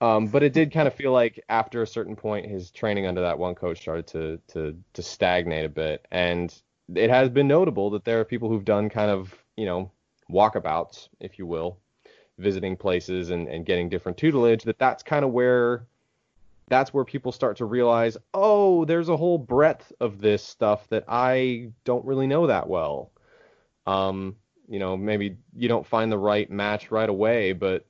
But it did kind of feel like after a certain point, his training under that one coach started to stagnate a bit. And it has been notable that there are people who've done kind of, you know, walkabouts, if you will, visiting places and getting different tutelage, that's kind of where people start to realize, oh, there's a whole breadth of this stuff that I don't really know that well. You know, maybe you don't find the right match right away, but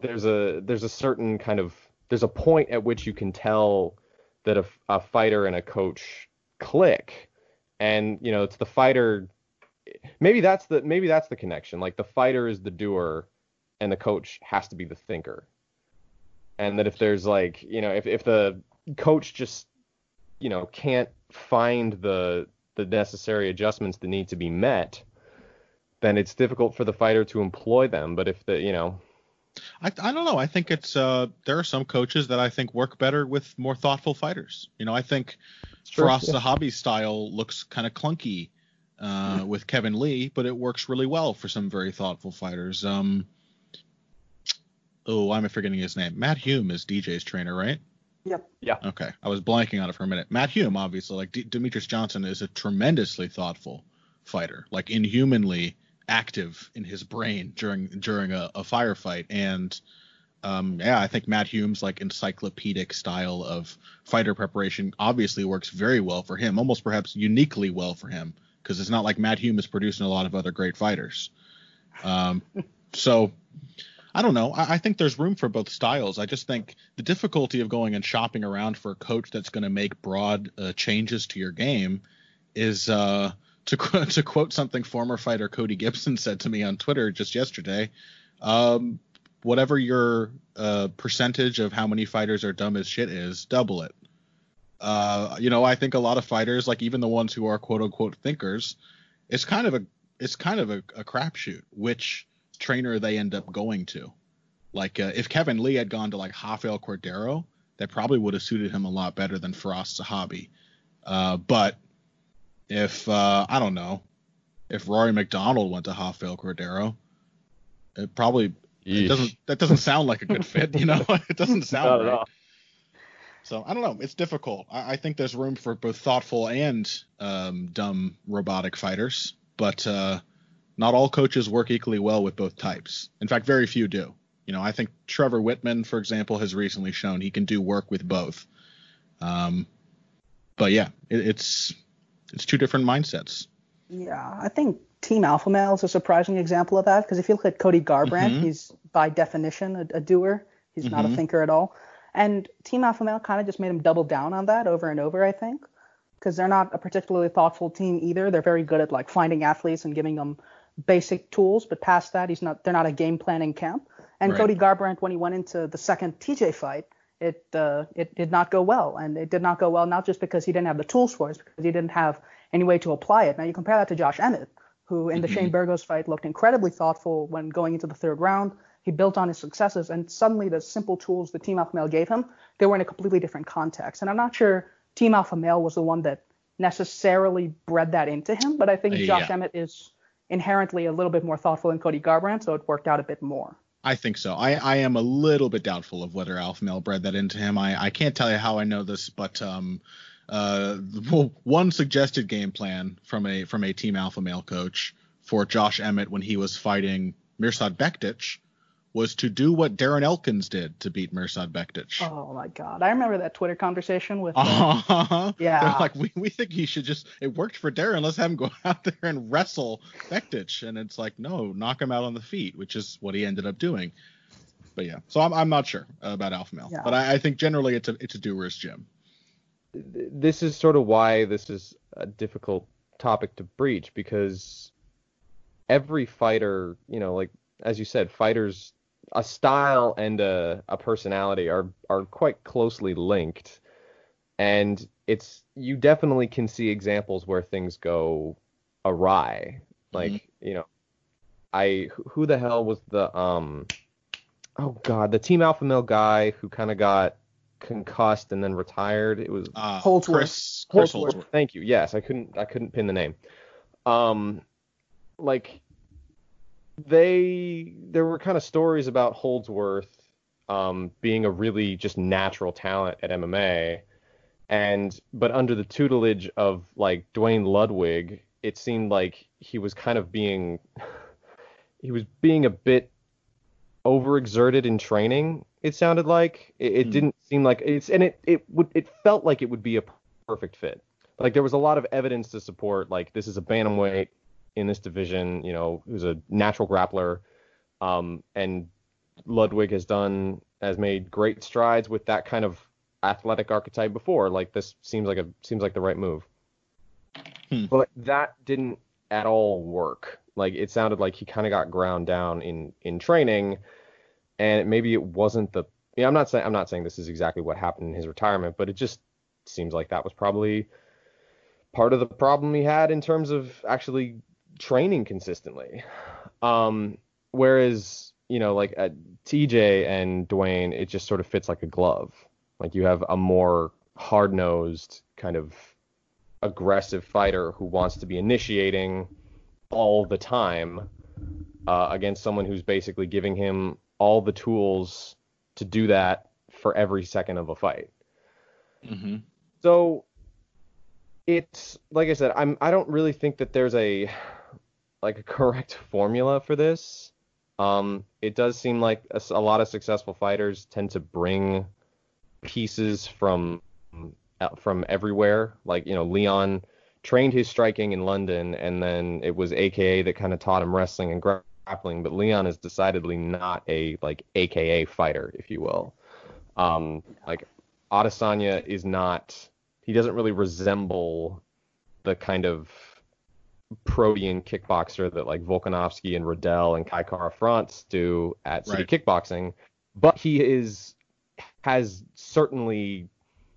there's a certain kind of, there's a point at which you can tell that a fighter and a coach click. And, you know, it's the fighter. Maybe that's the connection. Like, the fighter is the doer and the coach has to be the thinker. And that if there's, like, you know, if the coach just, you know, can't find the necessary adjustments that need to be met, then it's difficult for the fighter to employ them. But if the, you know, I don't know. I think it's there are some coaches that I think work better with more thoughtful fighters. You know, I think Faraz Sahabi's style looks kind of clunky with Kevin Lee, but it works really well for some very thoughtful fighters. I'm forgetting his name. Matt Hume is DJ's trainer, right? Yep. Yeah. Okay. I was blanking on it for a minute. Matt Hume, obviously, like Demetrius Johnson is a tremendously thoughtful fighter, like inhumanly active in his brain during a firefight. And I think Matt Hume's like encyclopedic style of fighter preparation obviously works very well for him, almost perhaps uniquely well for him, because it's not like Matt Hume is producing a lot of other great fighters. So I don't know. I think there's room for both styles. I just think the difficulty of going and shopping around for a coach that's going to make broad changes to your game is to quote something former fighter Cody Gibson said to me on Twitter just yesterday, whatever your percentage of how many fighters are dumb as shit is, double it. You know, I think a lot of fighters, like even the ones who are quote unquote thinkers, it's kind of a crapshoot which trainer they end up going to. Like if Kevin Lee had gone to like Rafael Cordero, that probably would have suited him a lot better than Faraz Sahabi. But if I don't know, if Rory McDonald went to Rafael Cordero, it probably doesn't sound like a good fit. You know, it doesn't sound not right. At all. So I don't know. It's difficult. I think there's room for both thoughtful and dumb robotic fighters, but not all coaches work equally well with both types. In fact, very few do. You know, I think Trevor Whitman, for example, has recently shown he can do work with both. But yeah, it's two different mindsets. Yeah, I think Team Alpha Male is a surprising example of that, because if you look at Cody Garbrandt, he's by definition a doer. He's not a thinker at all. And Team Alpha Male kind of just made him double down on that over and over, I think, because they're not a particularly thoughtful team either. They're very good at like finding athletes and giving them basic tools, but past that, they're not a game planning camp. And right. Cody Garbrandt, when he went into the second TJ fight, it did not go well, and it did not go well not just because he didn't have the tools for it, it's because he didn't have any way to apply it. Now you compare that to Josh Emmett, who in the Shane Burgos fight looked incredibly thoughtful when going into the third round. He built on his successes, and suddenly the simple tools the Team Alpha Male gave him, they were in a completely different context. And I'm not sure Team Alpha Male was the one that necessarily bred that into him, but I think Josh Emmett is inherently a little bit more thoughtful than Cody Garbrandt, so it worked out a bit more. I think so. I am a little bit doubtful of whether Alpha Male bred that into him. I can't tell you how I know this, but one suggested game plan from a Team Alpha Male coach for Josh Emmett when he was fighting Mirsad Bektic was to do what Darren Elkins did to beat Mirsad Bektic. Oh, my God. I remember that Twitter conversation with yeah. They're like, we think he should just – it worked for Darren. Let's have him go out there and wrestle Bektic. And it's like, no, knock him out on the feet, which is what he ended up doing. But, yeah, so I'm not sure about Alpha Male. Yeah. But I think generally it's a doer's gym. This is sort of why this is a difficult topic to breach, because every fighter, you know, like as you said, fighters – a style and a personality are quite closely linked, and you definitely can see examples where things go awry. Like, you know, who the hell was the the Team Alpha Male guy who kind of got concussed and then retired? It was Chris Holdsworth. Thank you. Yes, I couldn't pin the name. There were kind of stories about Holdsworth being a really just natural talent at MMA. But under the tutelage of like Dwayne Ludwig, it seemed like he was kind of being a bit overexerted in training. It sounded like it didn't seem like it's, and it felt like it would be a perfect fit. Like there was a lot of evidence to support, like this is a bantamweight in this division, you know, who's a natural grappler. And Ludwig has made great strides with that kind of athletic archetype before. Like this seems like the right move. But that didn't at all work. Like it sounded like he kind of got ground down in training, and maybe it wasn't the, you know, I'm not saying this is exactly what happened in his retirement, but it just seems like that was probably part of the problem he had in terms of actually training consistently. Whereas, you know, like at TJ and Dwayne, it just sort of fits like a glove. Like you have a more hard-nosed kind of aggressive fighter who wants to be initiating all the time against someone who's basically giving him all the tools to do that for every second of a fight. Mm-hmm. So it's like I said, I don't really think that there's a correct formula for this. It does seem like a lot of successful fighters tend to bring pieces from everywhere. Like, you know, Leon trained his striking in London, and then it was AKA that kind of taught him wrestling and grappling, but Leon is decidedly not a like AKA fighter, if you will. Like Adesanya is not, he doesn't really resemble the kind of protean kickboxer that like Volkanovski and Riddell and Kai Kara France do at City Kickboxing, but he has certainly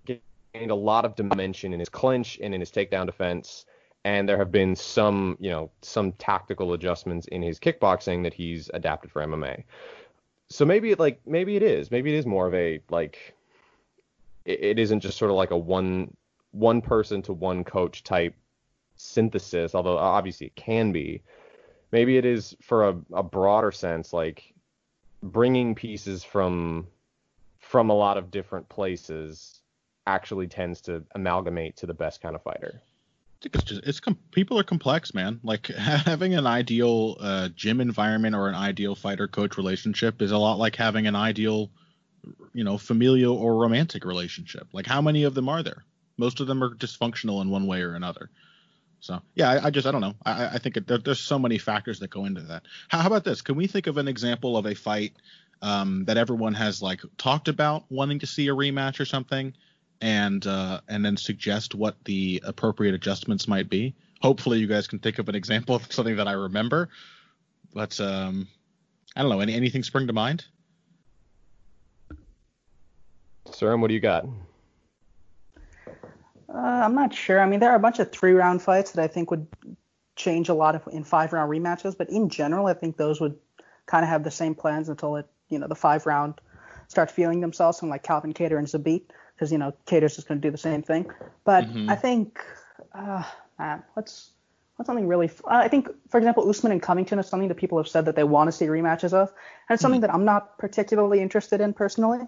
gained a lot of dimension in his clinch and in his takedown defense, and there have been some tactical adjustments in his kickboxing that he's adapted for MMA. So maybe it is more of a like, it isn't just sort of like a one person to one coach type synthesis, although obviously it can be. Maybe it is, for a broader sense, like bringing pieces from a lot of different places actually tends to amalgamate to the best kind of fighter. I think people are complex, man. Like having an ideal gym environment or an ideal fighter coach relationship is a lot like having an ideal, you know, familial or romantic relationship. Like how many of them are there? Most of them are dysfunctional in one way or another. So, yeah, I don't know. I think there's so many factors that go into that. How about this? Can we think of an example of a fight that everyone has like talked about wanting to see a rematch or something, and then suggest what the appropriate adjustments might be? Hopefully you guys can think of an example of something that I remember. But I don't know. Anything spring to mind? Sir, what do you got? I'm not sure. I mean, there are a bunch of 3-round fights that I think would change a lot in 5-round rematches, but in general, I think those would kind of have the same plans until the 5-round starts feeling themselves, and like Calvin Cater and Zabit, because, you know, Cater's just going to do the same thing. But I think, what's something really, I think, for example, Usman and Covington is something that people have said that they want to see rematches of, and it's something that I'm not particularly interested in personally,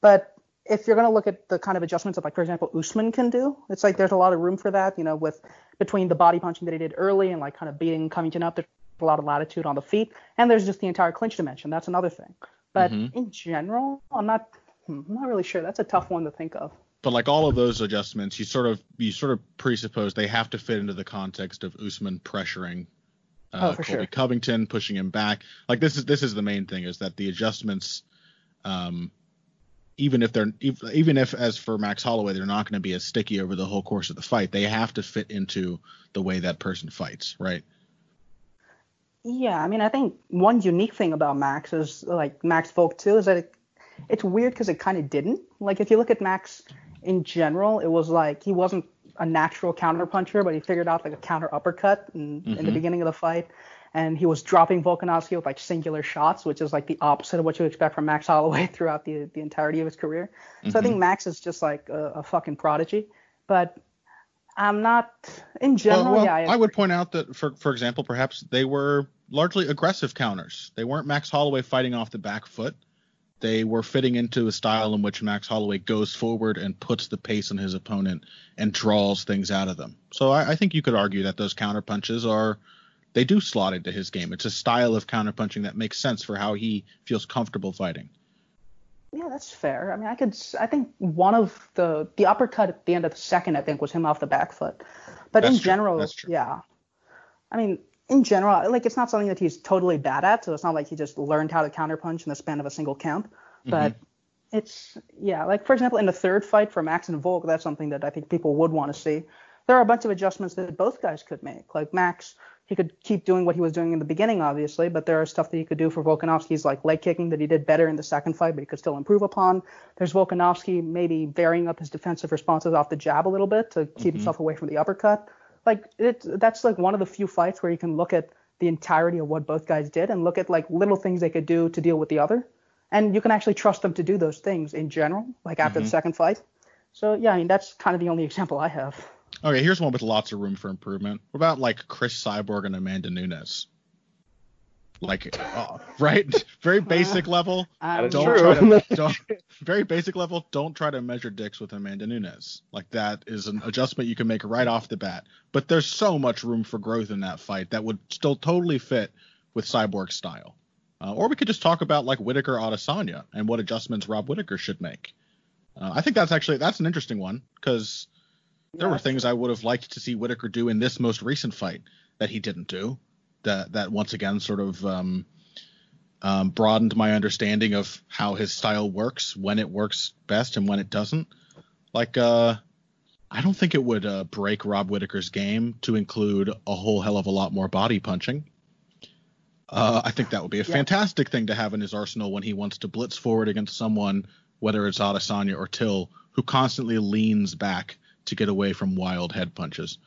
but if you're going to look at the kind of adjustments that, like, for example, Usman can do, it's like there's a lot of room for that, you know, with between the body punching that he did early and like kind of beating Covington up, there's a lot of latitude on the feet, and there's just the entire clinch dimension. That's another thing. But in general, I'm not really sure. That's a tough one to think of. But like all of those adjustments, you sort of presuppose they have to fit into the context of Usman pressuring Colby Covington, pushing him back. Like this is the main thing, is that the adjustments, even if as for Max Holloway, they're not going to be as sticky over the whole course of the fight, they have to fit into the way that person fights, right? Yeah, I mean, I think one unique thing about Max is like Max Volk 2 is that it's weird because it kind of didn't. Like if you look at Max in general, it was like he wasn't a natural counterpuncher, but he figured out like a counter uppercut in the beginning of the fight. And he was dropping Volkanovski with like singular shots, which is like the opposite of what you expect from Max Holloway throughout the entirety of his career. So I think Max is just like a fucking prodigy. But I'm not in general. Well, I would point out that, for example, perhaps they were largely aggressive counters. They weren't Max Holloway fighting off the back foot. They were fitting into a style in which Max Holloway goes forward and puts the pace on his opponent and draws things out of them. So I think you could argue that those counter punches are, they do slot into his game. It's a style of counter punching that makes sense for how he feels comfortable fighting. Yeah, that's fair. I mean, I think one of the uppercut at the end of the second, I think, was him off the back foot. But that's in general, true. Yeah. I mean, in general, like, it's not something that he's totally bad at, so it's not like he just learned how to counterpunch in the span of a single count. But it's, yeah, like, for example, in the third fight for Max and Volk, that's something that I think people would want to see. There are a bunch of adjustments that both guys could make. Like, Max, he could keep doing what he was doing in the beginning, obviously, but there are stuff that he could do for Volkanovski's, like, leg kicking that he did better in the second fight, but he could still improve upon. There's Volkanovski maybe varying up his defensive responses off the jab a little bit to keep himself away from the uppercut. Like, that's like one of the few fights where you can look at the entirety of what both guys did and look at like little things they could do to deal with the other. And you can actually trust them to do those things in general, like after the second fight. So, yeah, I mean, that's kind of the only example I have. Okay, here's one with lots of room for improvement. What about like Chris Cyborg and Amanda Nunes? Like, right? Very basic level. Very basic level. Don't try to measure dicks with Amanda Nunes. Like, that is an adjustment you can make right off the bat. But there's so much room for growth in that fight that would still totally fit with Cyborg's style. Or we could just talk about like Whitaker Adesanya and what adjustments Rob Whitaker should make. I think that's an interesting one because there were things I would have liked to see Whitaker do in this most recent fight that he didn't do. That once again sort of broadened my understanding of how his style works, when it works best and when it doesn't. Like, I don't think it would break Rob Whitaker's game to include a whole hell of a lot more body punching. I think that would be a fantastic thing to have in his arsenal when he wants to blitz forward against someone, whether it's Adesanya or Till, who constantly leans back to get away from wild head punches.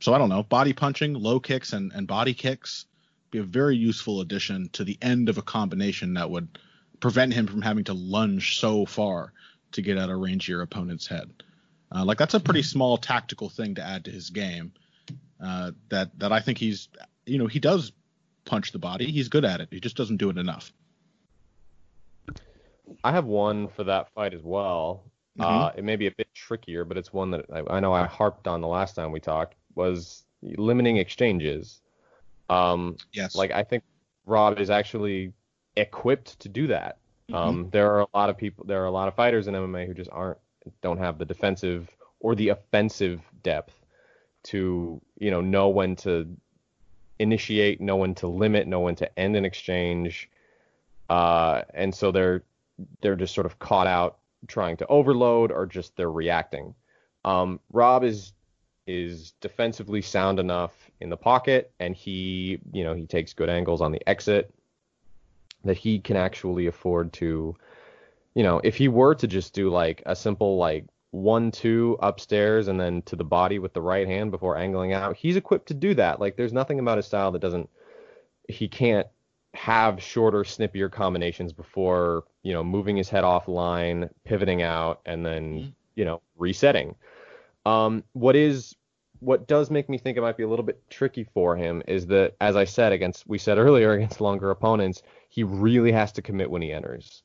So I don't know, body punching, low kicks, and body kicks be a very useful addition to the end of a combination that would prevent him from having to lunge so far to get out of range of your opponent's head. Like, that's a pretty small tactical thing to add to his game that I think he's, you know, he does punch the body. He's good at it. He just doesn't do it enough. I have one for that fight as well. It may be a bit trickier, but it's one that I know I harped on the last time we talked. Was limiting exchanges. Yes. Like, I think Rob is actually equipped to do that. There are a lot of fighters in MMA who just don't have the defensive or the offensive depth to, you know when to initiate, know when to limit, know when to end an exchange. And so they're just sort of caught out trying to overload or just they're reacting. Rob is defensively sound enough in the pocket, and he takes good angles on the exit that he can actually afford to, you know, if he were to just do like a simple like 1-2 upstairs and then to the body with the right hand before angling out, he's equipped to do that. Like, there's nothing about his style that he can't have shorter, snippier combinations before, you know, moving his head offline, pivoting out, and then, you know, resetting. What does make me think it might be a little bit tricky for him is that, as I said, against longer opponents, he really has to commit when he enters.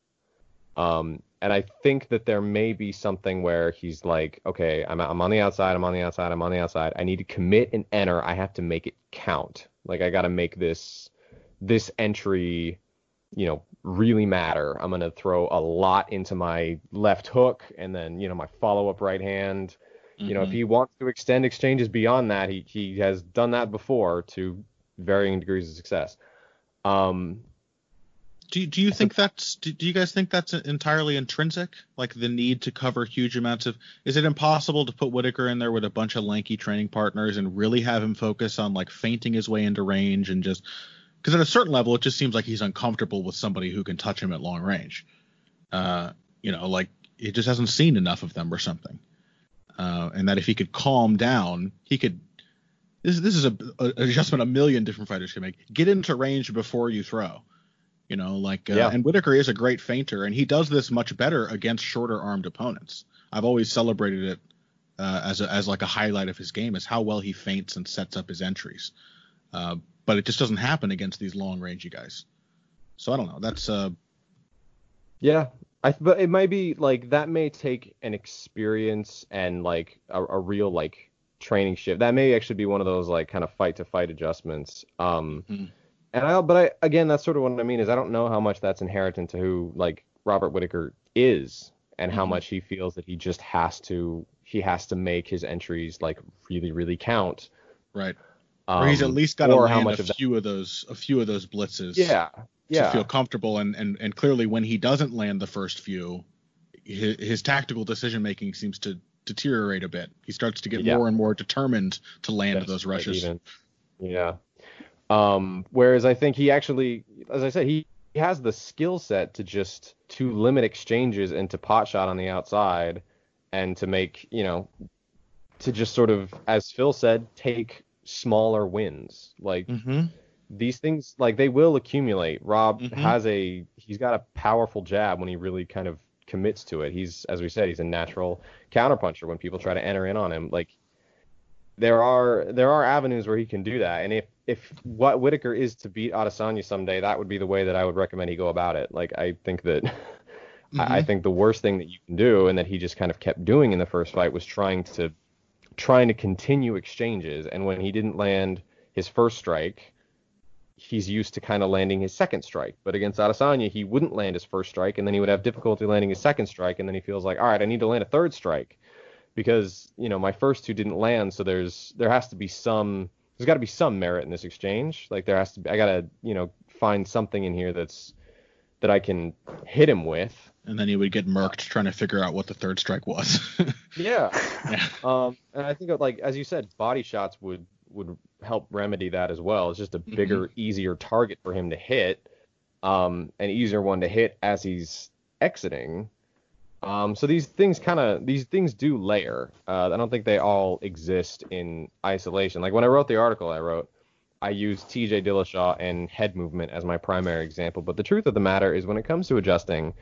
And I think that there may be something where he's like, okay, I'm on the outside. I need to commit and enter. I have to make it count. Like, I got to make this entry, you know, really matter. I'm going to throw a lot into my left hook and then, you know, my follow-up right hand. You know, if he wants to extend exchanges beyond that, he has done that before to varying degrees of success. Do you guys think that's entirely intrinsic? Like, the need to cover huge amounts of, is it impossible to put Whitaker in there with a bunch of lanky training partners and really have him focus on like feinting his way into range and just, because at a certain level, it just seems like he's uncomfortable with somebody who can touch him at long range. You know, like, he just hasn't seen enough of them or something. And that if he could calm down, he could. This is an adjustment a million different fighters can make. Get into range before you throw. You know, like, and Whitaker is a great feinter, and he does this much better against shorter armed opponents. I've always celebrated it as like a highlight of his game is how well he feints and sets up his entries. But it just doesn't happen against these long rangey guys. So I don't know. That's Yeah, but it might be like that may take an experience and like a real like training shift. That may actually be one of those like kind of fight to fight adjustments. But that's sort of what I mean is I don't know how much that's inherent to who like Robert Whitaker is and how much he feels that he just has to make his entries like really, really count. Right. Or he's at least got to land a few of those blitzes. Yeah. Yeah. To feel comfortable and clearly when he doesn't land the first few, his tactical decision making seems to deteriorate a bit. He starts to get more and more determined to land those rushes. Yeah. Whereas I think he actually, as I said, he has the skill set to just to limit exchanges and to pot shot on the outside and to make, you know, to just sort of, as Phil said, take smaller wins. Like these things, like they will accumulate. Rob he's got a powerful jab when he really kind of commits to it. He's, as we said, he's a natural counterpuncher when people try to enter in on him. Like there are avenues where he can do that. And if what Whitaker is to beat Adesanya someday, that would be the way that I would recommend he go about it. Like I think that I think the worst thing that you can do, and that he just kind of kept doing in the first fight, was trying to continue exchanges. And when he didn't land his first strike, he's used to kind of landing his second strike. But against Adesanya, he wouldn't land his first strike, and then he would have difficulty landing his second strike, and then he feels like, all right, I need to land a third strike because you know my first two didn't land. So there's got to be some merit in this exchange. Like there has to be, I got to, you know, find something in here that I can hit him with. And then he would get murked trying to figure out what the third strike was. Yeah. And I think like, as you said, body shots would help remedy that as well. It's just a bigger, easier target for him to hit, an easier one to hit as he's exiting. So these things do layer. I don't think they all exist in isolation. Like when I wrote the article I used TJ Dillashaw and head movement as my primary example. But the truth of the matter is when it comes to adjusting,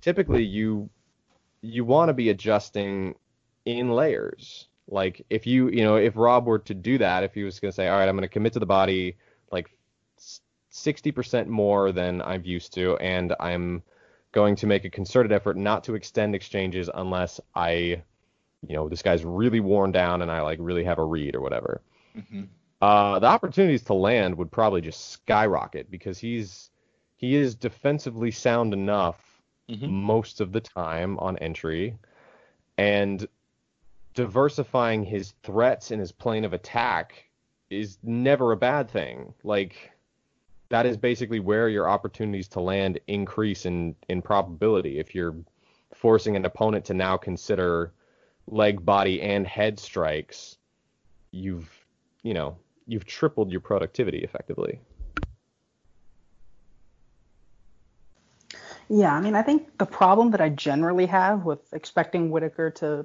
typically you want to be adjusting in layers. Like if if Rob were to do that, if he was going to say, all right, I'm going to commit to the body like 60% more than I'm used to, and I'm going to make a concerted effort not to extend exchanges unless I, you know, this guy's really worn down and I like really have a read or whatever. The opportunities to land would probably just skyrocket because he is defensively sound enough most of the time on entry, and diversifying his threats and his plane of attack is never a bad thing. Like that is basically where your opportunities to land increase in probability. If you're forcing an opponent to now consider leg, body, and head strikes, you've tripled your productivity effectively. Yeah, I mean, I think the problem that I generally have with expecting Whitaker to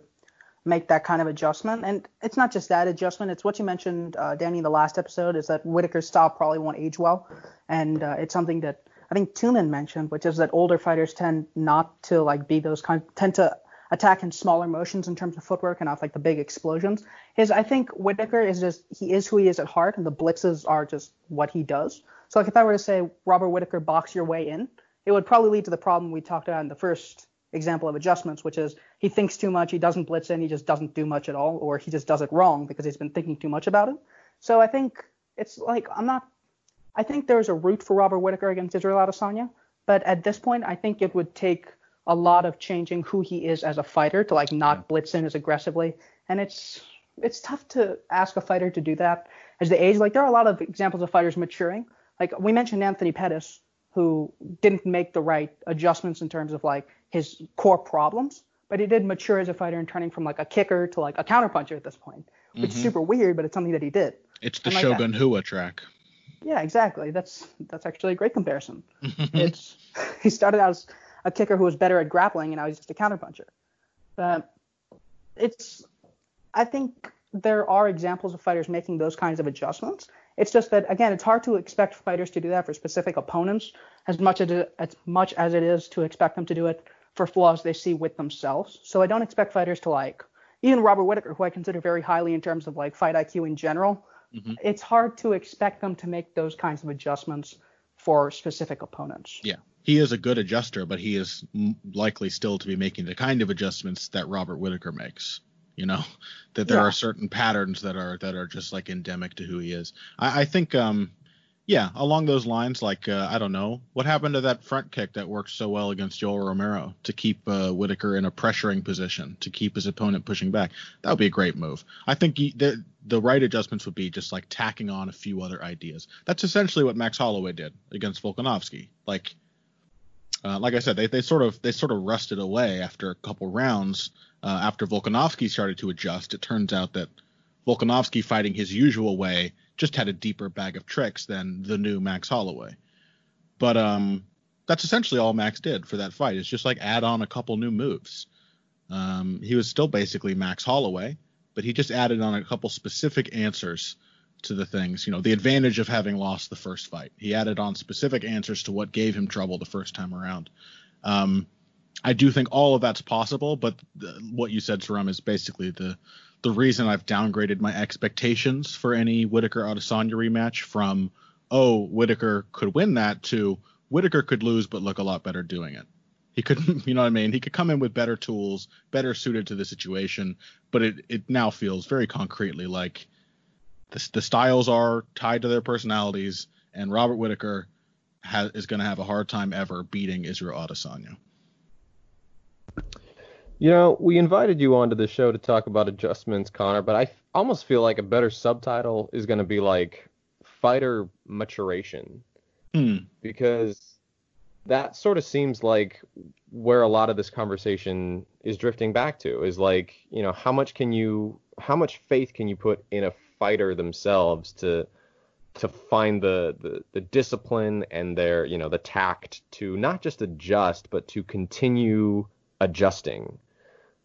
make that kind of adjustment, and it's not just that adjustment, it's what you mentioned, Danny, in the last episode, is that Whitaker's style probably won't age well, and it's something that I think Tooman mentioned, which is that older fighters tend not to like be those kind, tend to attack in smaller motions in terms of footwork and not like the big explosions. I think Whitaker is just, he is who he is at heart, and the blitzes are just what he does. So like if I were to say Robert Whitaker, box your way in, it would probably lead to the problem we talked about in the first example of adjustments, which is he thinks too much, he doesn't blitz in, he just doesn't do much at all, or he just does it wrong because he's been thinking too much about it. So I think it's like, I think there's a route for Robert Whitaker against Israel Adesanya, but at this point, I think it would take a lot of changing who he is as a fighter to like not blitz in as aggressively. And it's tough to ask a fighter to do that as they age. Like there are a lot of examples of fighters maturing. Like we mentioned Anthony Pettis, who didn't make the right adjustments in terms of like his core problems, but he did mature as a fighter and turning from like a kicker to like a counterpuncher at this point, which is super weird, but it's something that he did. It's the Shogun Hua track. Yeah, exactly. That's actually a great comparison. He started out as a kicker who was better at grappling, and now he's just a counterpuncher. I think there are examples of fighters making those kinds of adjustments. It's just that, again, it's hard to expect fighters to do that for specific opponents as much as it is to expect them to do it for flaws they see with themselves. So I don't expect fighters to like, even Robert Whitaker, who I consider very highly in terms of like fight IQ in general, it's hard to expect them to make those kinds of adjustments for specific opponents. Yeah, he is a good adjuster, but he is likely still to be making the kind of adjustments that Robert Whitaker makes. You know, that there are certain patterns that are just like endemic to who he is. I think, along those lines, like, I don't know, what happened to that front kick that worked so well against Yoel Romero to keep Whitaker in a pressuring position, to keep his opponent pushing back? That would be a great move. I think the right adjustments would be just like tacking on a few other ideas. That's essentially what Max Holloway did against Volkanovski. Like I said, they sort of rusted away after a couple rounds. After Volkanovski started to adjust, it turns out that Volkanovski fighting his usual way just had a deeper bag of tricks than the new Max Holloway. But that's essentially all Max did for that fight, is just like add on a couple new moves. He was still basically Max Holloway, but he just added on a couple specific answers to the things, you know, the advantage of having lost the first fight. He added on specific answers to what gave him trouble the first time around. I do think all of that's possible, but what you said, Sarum, is basically the reason I've downgraded my expectations for any Whitaker-Adesanya rematch from, oh, Whitaker could win that, to Whitaker could lose but look a lot better doing it. He could, you know what I mean? He could come in with better tools, better suited to the situation, but it now feels very concretely like the styles are tied to their personalities, and Robert Whitaker is going to have a hard time ever beating Israel Adesanya. You know, we invited you onto the show to talk about adjustments, Connor, but I almost feel like a better subtitle is going to be like fighter maturation, because that sort of seems like where a lot of this conversation is drifting back to, is like, you know, how much faith can you put in a fighter themselves to find the discipline and their, you know, the tact to not just adjust, but to continue adjusting.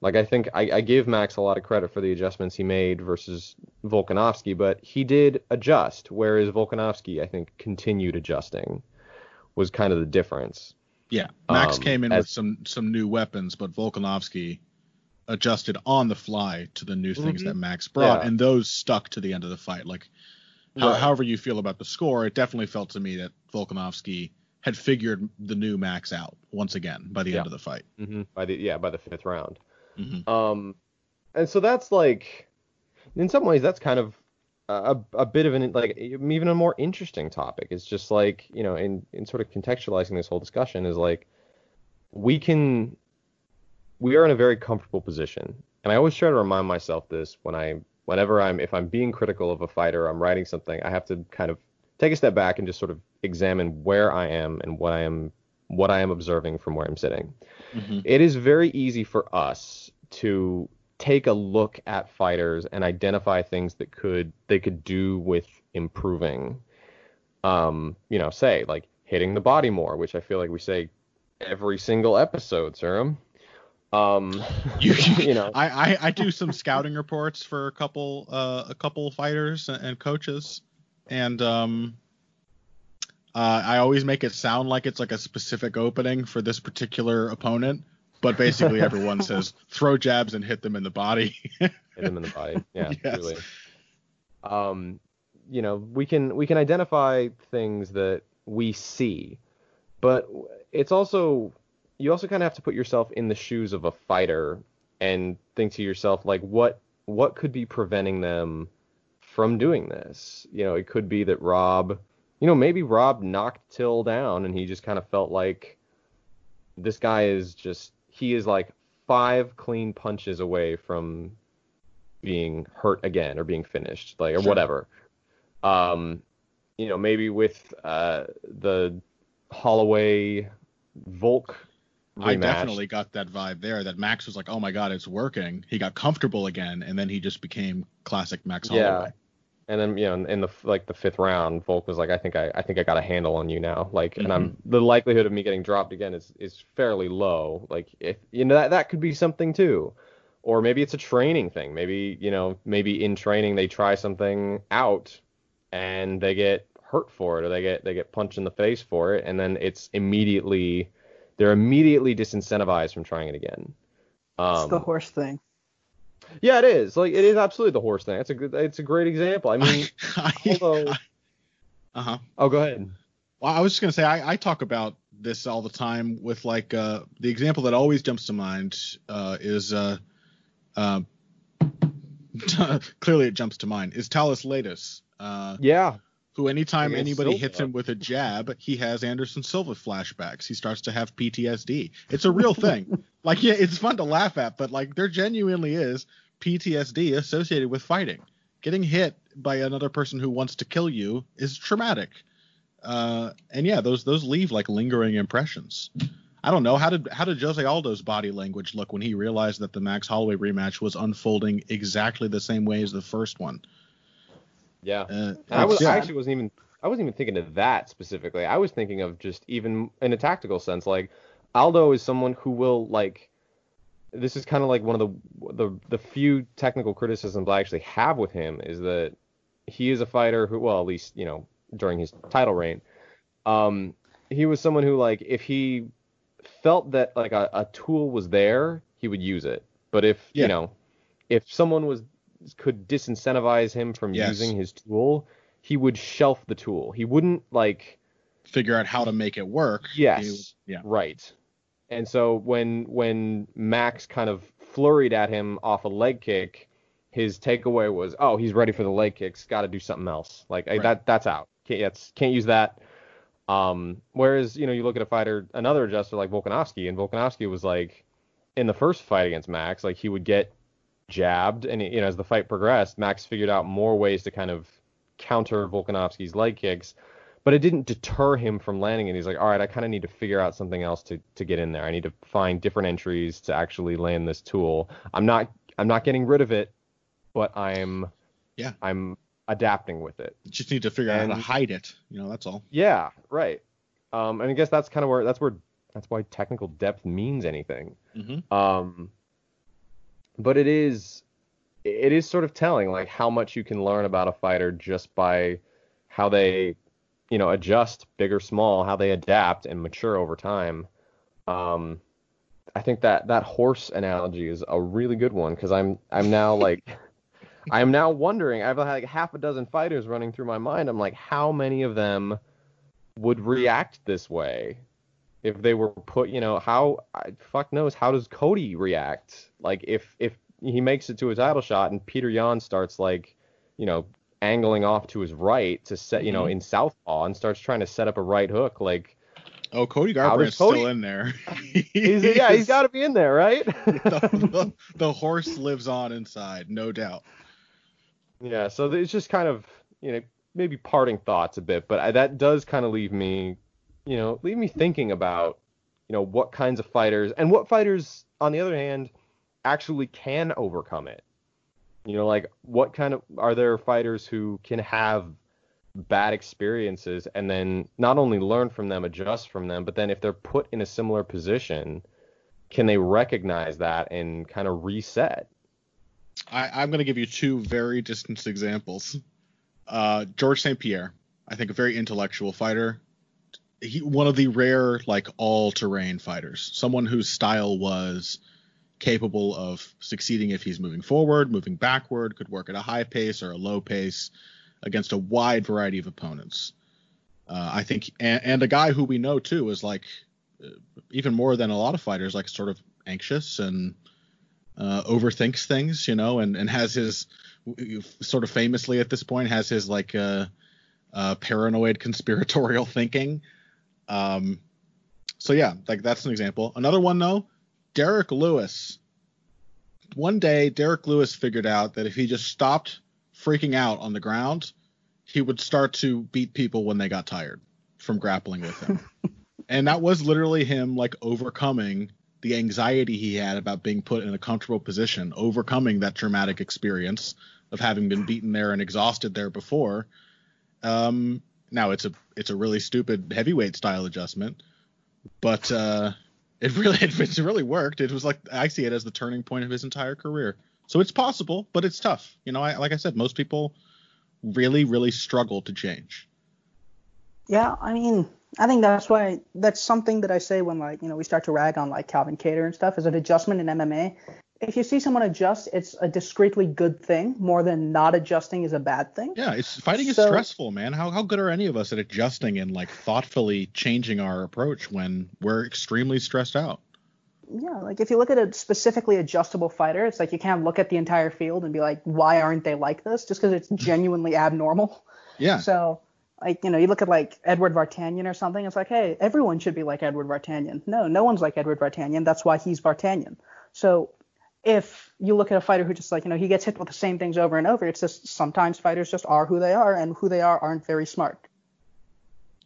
Like, I think I give Max a lot of credit for the adjustments he made versus Volkanovski, but he did adjust, whereas Volkanovski, I think, continued adjusting was kind of the difference. Yeah, Max came in with some new weapons, but Volkanovski adjusted on the fly to the new things that Max brought, and those stuck to the end of the fight. Like, however you feel about the score, it definitely felt to me that Volkanovski had figured the new Max out once again by the end of the fight. Mm-hmm. By the fifth round. Mm-hmm. And so that's like, in some ways, that's kind of a bit of an, like, even a more interesting topic. It's just like, you know, in sort of contextualizing this whole discussion, is like, we are in a very comfortable position. And I always try to remind myself this whenever I'm being critical of a fighter, I'm writing something, I have to kind of take a step back and just sort of examine where I am and what I am observing from where I'm sitting. Mm-hmm. It is very easy for us to take a look at fighters and identify things that they could do with improving. You know, say like hitting the body more, which I feel like we say every single episode, Sarum. You know, I do some scouting reports for a couple fighters and coaches. And I always make it sound like it's like a specific opening for this particular opponent, but basically everyone says throw jabs and hit them in the body. Hit them in the body, yeah, yes. Truly. You know, we can identify things that we see, but it's also, you also kind of have to put yourself in the shoes of a fighter and think to yourself like what could be preventing them from doing this. You know, it could be that maybe Rob knocked Till down and he just kind of felt like this guy is like 5 clean punches away from being hurt again or being finished, like, or whatever. You know, maybe with the Holloway Volk rematch, I definitely got that vibe there that Max was like, oh my God, it's working. He got comfortable again, and then he just became classic Max Holloway. Yeah. And then, you know, in the fifth round, Volk was like, I think I got a handle on you now. Like, mm-hmm. And the likelihood of me getting dropped again is fairly low. Like, if, you know, that could be something too. Or maybe it's a training thing. Maybe, you know, in training they try something out and they get hurt for it, or they get punched in the face for it. And then they're immediately disincentivized from trying it again. It's the horse thing. Yeah, it is. Like, it is absolutely the horse thing. It's a great example. I mean, although. Oh, go ahead. Well, I was just gonna say I talk about this all the time with like the example that always jumps to mind is clearly it jumps to mind is Talis Latis. Who anytime anybody hits him with a jab, he has Anderson Silva flashbacks. He starts to have PTSD. It's a real thing. Like, yeah, it's fun to laugh at, but like there genuinely is PTSD associated with fighting. Getting hit by another person who wants to kill you is traumatic. And yeah, those leave like lingering impressions. I don't know. How did Jose Aldo's body language look when he realized that the Max Holloway rematch was unfolding exactly the same way as the first one? Yeah. I wasn't even thinking of that specifically. I was thinking of just even in a tactical sense, like Aldo is someone who will like, this is kind of like one of the few technical criticisms I actually have with him is that he is a fighter who, well, at least, you know, during his title reign, he was someone who, like, if he felt that like a tool was there, he would use it. But if, you know, if someone could disincentivize him from using his tool, he would shelf the tool. He wouldn't like figure out how to make it work. Yes. Right. And so when Max kind of flurried at him off a leg kick, his takeaway was, oh, he's ready for the leg kicks. Got to do something else. Like that's out. Can't use that. Whereas, you know, you look at a fighter, another adjuster like Volkanovski, and Volkanovski was like, in the first fight against Max, like he would get jabbed, and you know, as the fight progressed, Max figured out more ways to kind of counter Volkanovski's leg kicks, but it didn't deter him from landing. And he's like, all right, I kind of need to figure out something else to get in there. I need to find different entries to actually land this tool. I'm not getting rid of it, but I'm adapting with it. You just need to figure out how to hide it. You know, that's all. Yeah, right. And I guess that's kind of where that's why technical depth means anything. Mm-hmm. But it is sort of telling, like, how much you can learn about a fighter just by how they, you know, adjust, big or small, how they adapt and mature over time. I think that horse analogy is a really good one, because I'm now like, I'm now wondering, I've had like half a dozen fighters running through my mind. I'm like, how many of them would react this way? If they were put, you know, how, fuck knows, how does Cody react? Like, if he makes it to a title shot and Peter Yan starts, like, you know, angling off to his right to set, you know, in southpaw and starts trying to set up a right hook, like... Oh, Cody Garbrandt's still in there. He's got to be in there, right? the horse lives on inside, no doubt. Yeah, so it's just kind of, you know, maybe parting thoughts a bit, but that does kind of leave me... You know, leave me thinking about, you know, what kinds of fighters and what fighters, on the other hand, actually can overcome it. You know, like, what kind of, are there fighters who can have bad experiences and then not only learn from them, adjust from them, but then if they're put in a similar position, can they recognize that and kind of reset? I'm going to give you two very distant examples. Georges St. Pierre, I think a very intellectual fighter. He, one of the rare, like, all-terrain fighters, someone whose style was capable of succeeding if he's moving forward, moving backward, could work at a high pace or a low pace against a wide variety of opponents. I think, and a guy who we know, too, is, like, even more than a lot of fighters, like, sort of anxious and overthinks things, you know, and has his, sort of famously at this point, has his, like, paranoid conspiratorial thinking. So yeah, like, that's an example. Another one, though, Derek Lewis. One day, Derek Lewis figured out that if he just stopped freaking out on the ground, he would start to beat people when they got tired from grappling with him. And that was literally him, like, overcoming the anxiety he had about being put in a comfortable position, overcoming that traumatic experience of having been beaten there and exhausted there before. Now it's a really stupid heavyweight style adjustment, but it's really worked. It was like, I see it as the turning point of his entire career. So it's possible, but it's tough. You know, like I said, most people really, really struggle to change. Yeah, I mean, I think that's why that's something that I say when, like, you know, we start to rag on, like, Calvin Cater and stuff, is an adjustment in MMA if you see someone adjust, it's a discreetly good thing more than not adjusting is a bad thing. Yeah, it's fighting is stressful, man. How good are any of us at adjusting and like thoughtfully changing our approach when we're extremely stressed out? Yeah, like if you look at a specifically adjustable fighter, it's like you can't look at the entire field and be like, why aren't they like this? Just because it's genuinely abnormal. Yeah. So, like, you know, you look at like Edward Vartanian or something. It's like, hey, everyone should be like Edward Vartanian. No one's like Edward Vartanian. That's why he's Vartanian. So if you look at a fighter who just like, you know, he gets hit with the same things over and over, it's just sometimes fighters just are who they are, and who they are aren't very smart.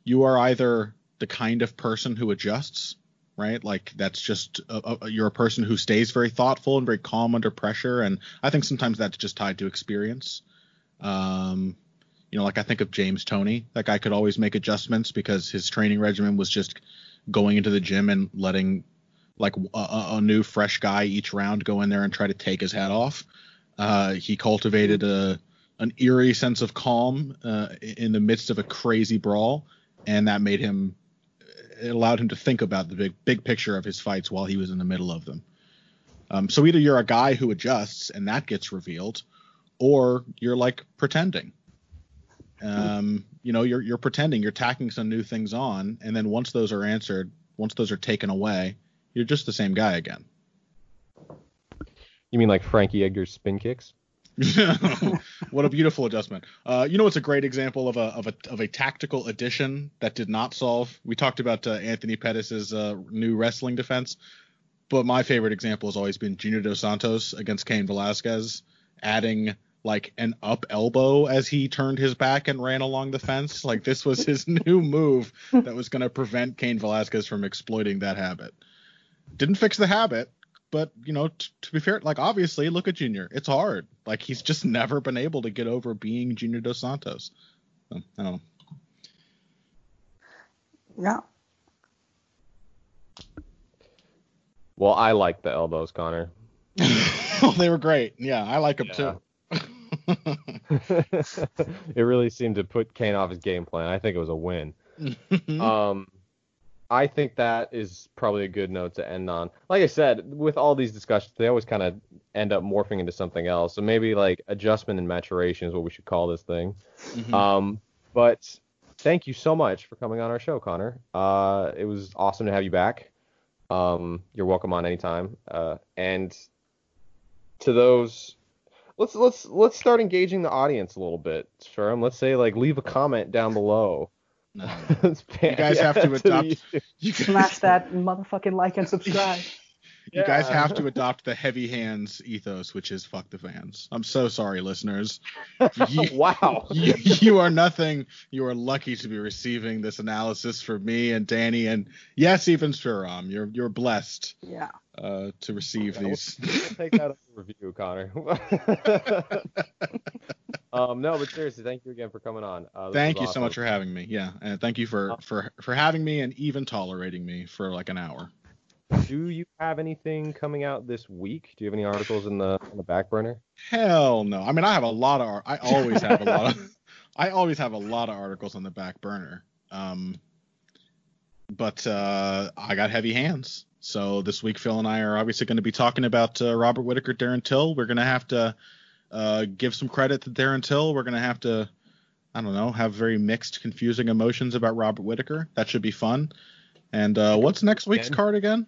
You are either the kind of person who adjusts, right? Like that's just you're a person who stays very thoughtful and very calm under pressure. And I think sometimes that's just tied to experience. You know, like I think of James Toney. That guy could always make adjustments because his training regimen was just going into the gym and letting like a new fresh guy each round go in there and try to take his hat off. He cultivated an eerie sense of calm in the midst of a crazy brawl, and that made him. It allowed him to think about the big picture of his fights while he was in the middle of them. So either you're a guy who adjusts and that gets revealed, or you're like pretending. You know, you're pretending, you're tacking some new things on, and then once those are answered, once those are taken away, you're just the same guy again. You mean like Frankie Edgar's spin kicks? What a beautiful adjustment. You know, it's a great example of a tactical addition that did not solve. We talked about Anthony Pettis' new wrestling defense, but my favorite example has always been Junior Dos Santos against Cain Velasquez, adding like an up elbow as he turned his back and ran along the fence. Like this was his new move that was going to prevent Cain Velasquez from exploiting that habit. Didn't fix the habit. But, you know, to be fair, like, obviously, look at Junior. It's hard. Like, he's just never been able to get over being Junior Dos Santos. So, I don't know. Yeah. Well, I like the elbows, Connor. Well, they were great. Yeah, I like them, too. It really seemed to put Kane off his game plan. I think it was a win. I think that is probably a good note to end on. Like I said, with all these discussions, they always kind of end up morphing into something else. So maybe like adjustment and maturation is what we should call this thing. Mm-hmm. But thank you so much for coming on our show, Connor. It was awesome to have you back. You're welcome on anytime. And to those, let's start engaging the audience a little bit, Sherm. Let's say like leave a comment down below. No. You guys have to adopt. Smash that motherfucking like and subscribe. You guys have to adopt the Heavy Hands ethos, which is fuck the fans. I'm so sorry, listeners. Wow. You are nothing. You are lucky to be receiving this analysis from me and Danny, and yes, even Shuram. You're blessed. Yeah. To receive these. We'll take that as a review, Connor. No, but seriously, thank you again for coming on. Thank you so much for having me. Yeah, and thank you for having me and even tolerating me for like an hour. Do you have anything coming out this week? Do you have any articles on the back burner? Hell no. I mean, I always have a lot of articles on the back burner. But I got Heavy Hands. So this week, Phil and I are obviously going to be talking about Robert Whitaker, Darren Till. We're going to have to give some credit to Darren Till. We're going to have to, I don't know, have very mixed, confusing emotions about Robert Whitaker. That should be fun. And what's next week's card again?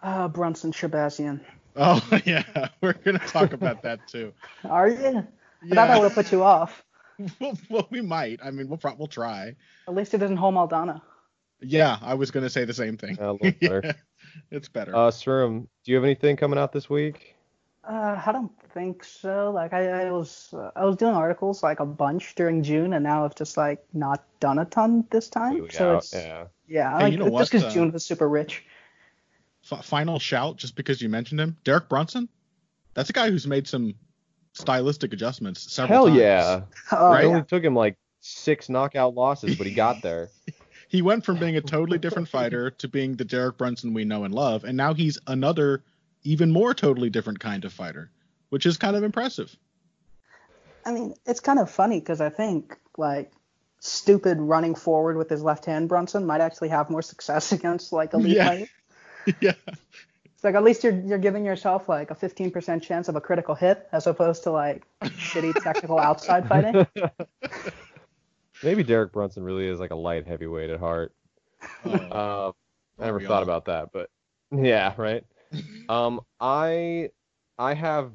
Brunson Shabazian. Oh, yeah. We're going to talk about that, too. Are you? Yeah. I thought I would have put you off. Well, we might. I mean, we'll try. At least it isn't Homaldana. Yeah, I was going to say the same thing. A little better. Yeah. It's better. Sriram, do you have anything coming out this week? I don't think so. Like I was doing articles like a bunch during June, and now I've just like not done a ton this time. So it's hey, like, you know what? Just because June was super rich. Final shout, just because you mentioned him, Derek Brunson. That's a guy who's made some stylistic adjustments several times. Hell yeah! Right? It only took him like 6 knockout losses, but he got there. He went from being a totally different fighter to being the Derek Brunson we know and love, and now he's another, even more totally different kind of fighter, which is kind of impressive. I mean, it's kind of funny because I think, like, stupid running forward with his left hand Brunson might actually have more success against, like, elite players. Yeah. It's like at least you're giving yourself like a 15% chance of a critical hit as opposed to like shitty technical outside fighting. Maybe Derek Brunson really is like a light heavyweight at heart. I never thought about that, but yeah, right. I have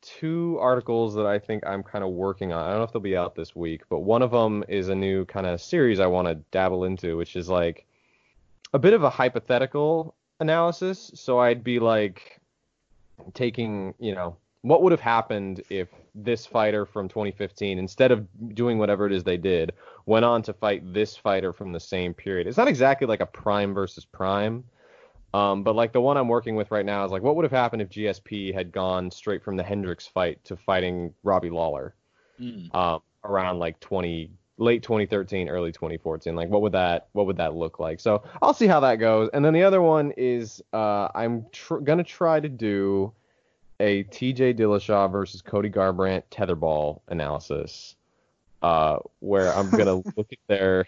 two articles that I think I'm kind of working on. I don't know if they'll be out this week, but one of them is a new kind of series I want to dabble into, which is like a bit of a hypothetical analysis. So I'd be like taking, you know, what would have happened if this fighter from 2015, instead of doing whatever it is they did, went on to fight this fighter from the same period. It's not exactly like a prime versus prime, but like the one I'm working with right now is like, what would have happened if GSP had gone straight from the Hendricks fight to fighting Robbie Lawler around like late 2013, early 2014. Like, what would that look like? So I'll see how that goes. And then the other one is I'm going to try to do a TJ Dillashaw versus Cody Garbrandt tetherball analysis where I'm going to look at their...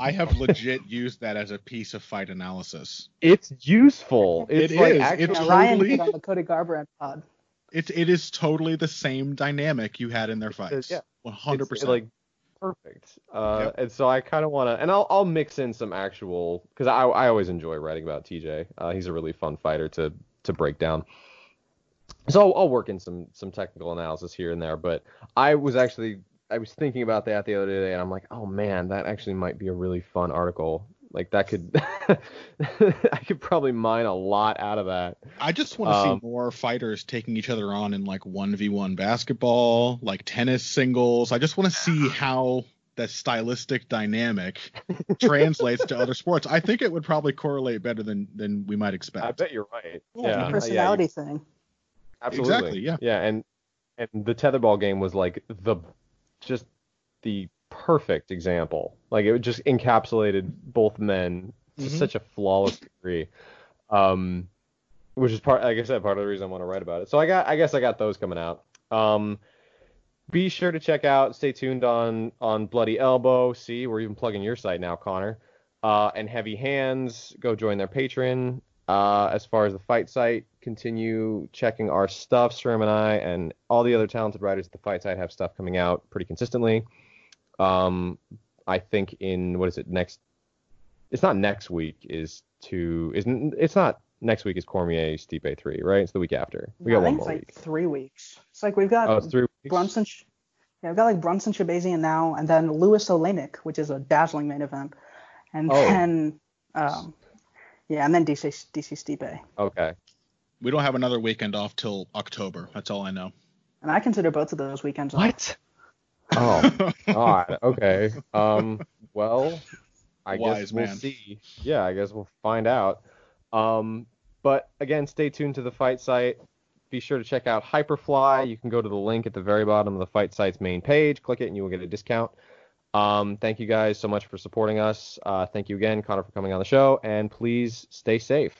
I have legit used that as a piece of fight analysis. It's useful. It's like actually... It's totally... on the Cody Garbrandt pod. It is totally the same dynamic you had in their fights. Yeah. 100%. It's like... Perfect. Yep. And so I kind of want to, and I'll mix in some actual, because I always enjoy writing about TJ. He's a really fun fighter to break down. So I'll work in some technical analysis here and there. But I was thinking about that the other day, and I'm like, oh man, that actually might be a really fun article. Like that could, I could probably mine a lot out of that. I just want to see more fighters taking each other on in like 1v1 basketball, like tennis singles. I just want to see how that stylistic dynamic translates to other sports. I think it would probably correlate better than we might expect. I bet you're right. Well, yeah. Personality thing. Absolutely. Exactly. Yeah. Yeah. And the tetherball game was like the perfect example. Like it just encapsulated both men to such a flawless degree, which is part of the reason I want to write about it. So I guess I got those coming out. Be sure to check out, stay tuned on Bloody Elbow. See, we're even plugging your site now, Connor. And Heavy Hands, go join their Patreon. As far as the fight site, continue checking our stuff. Sherm and I and all the other talented writers at the fight site have stuff coming out pretty consistently. I think next week is Cormier Stipe 3, right? It's the week after. We got one more week. 3 weeks. It's like we've got Brunson. Yeah, we've got like Brunson Shabazian now, and then Lewis Oleinik, which is a dazzling main event, and then and then DC Stipe. Okay. We don't have another weekend off till October. That's all I know. And I consider both of those weekends off. What? Oh God. Okay. Well, I guess we'll see. Yeah, I guess we'll find out. But again, stay tuned to the fight site. Be sure to check out Hyperfly. You can go to the link at the very bottom of the fight site's main page. Click it, and you will get a discount. Thank you guys so much for supporting us. Thank you again, Connor, for coming on the show. And please stay safe.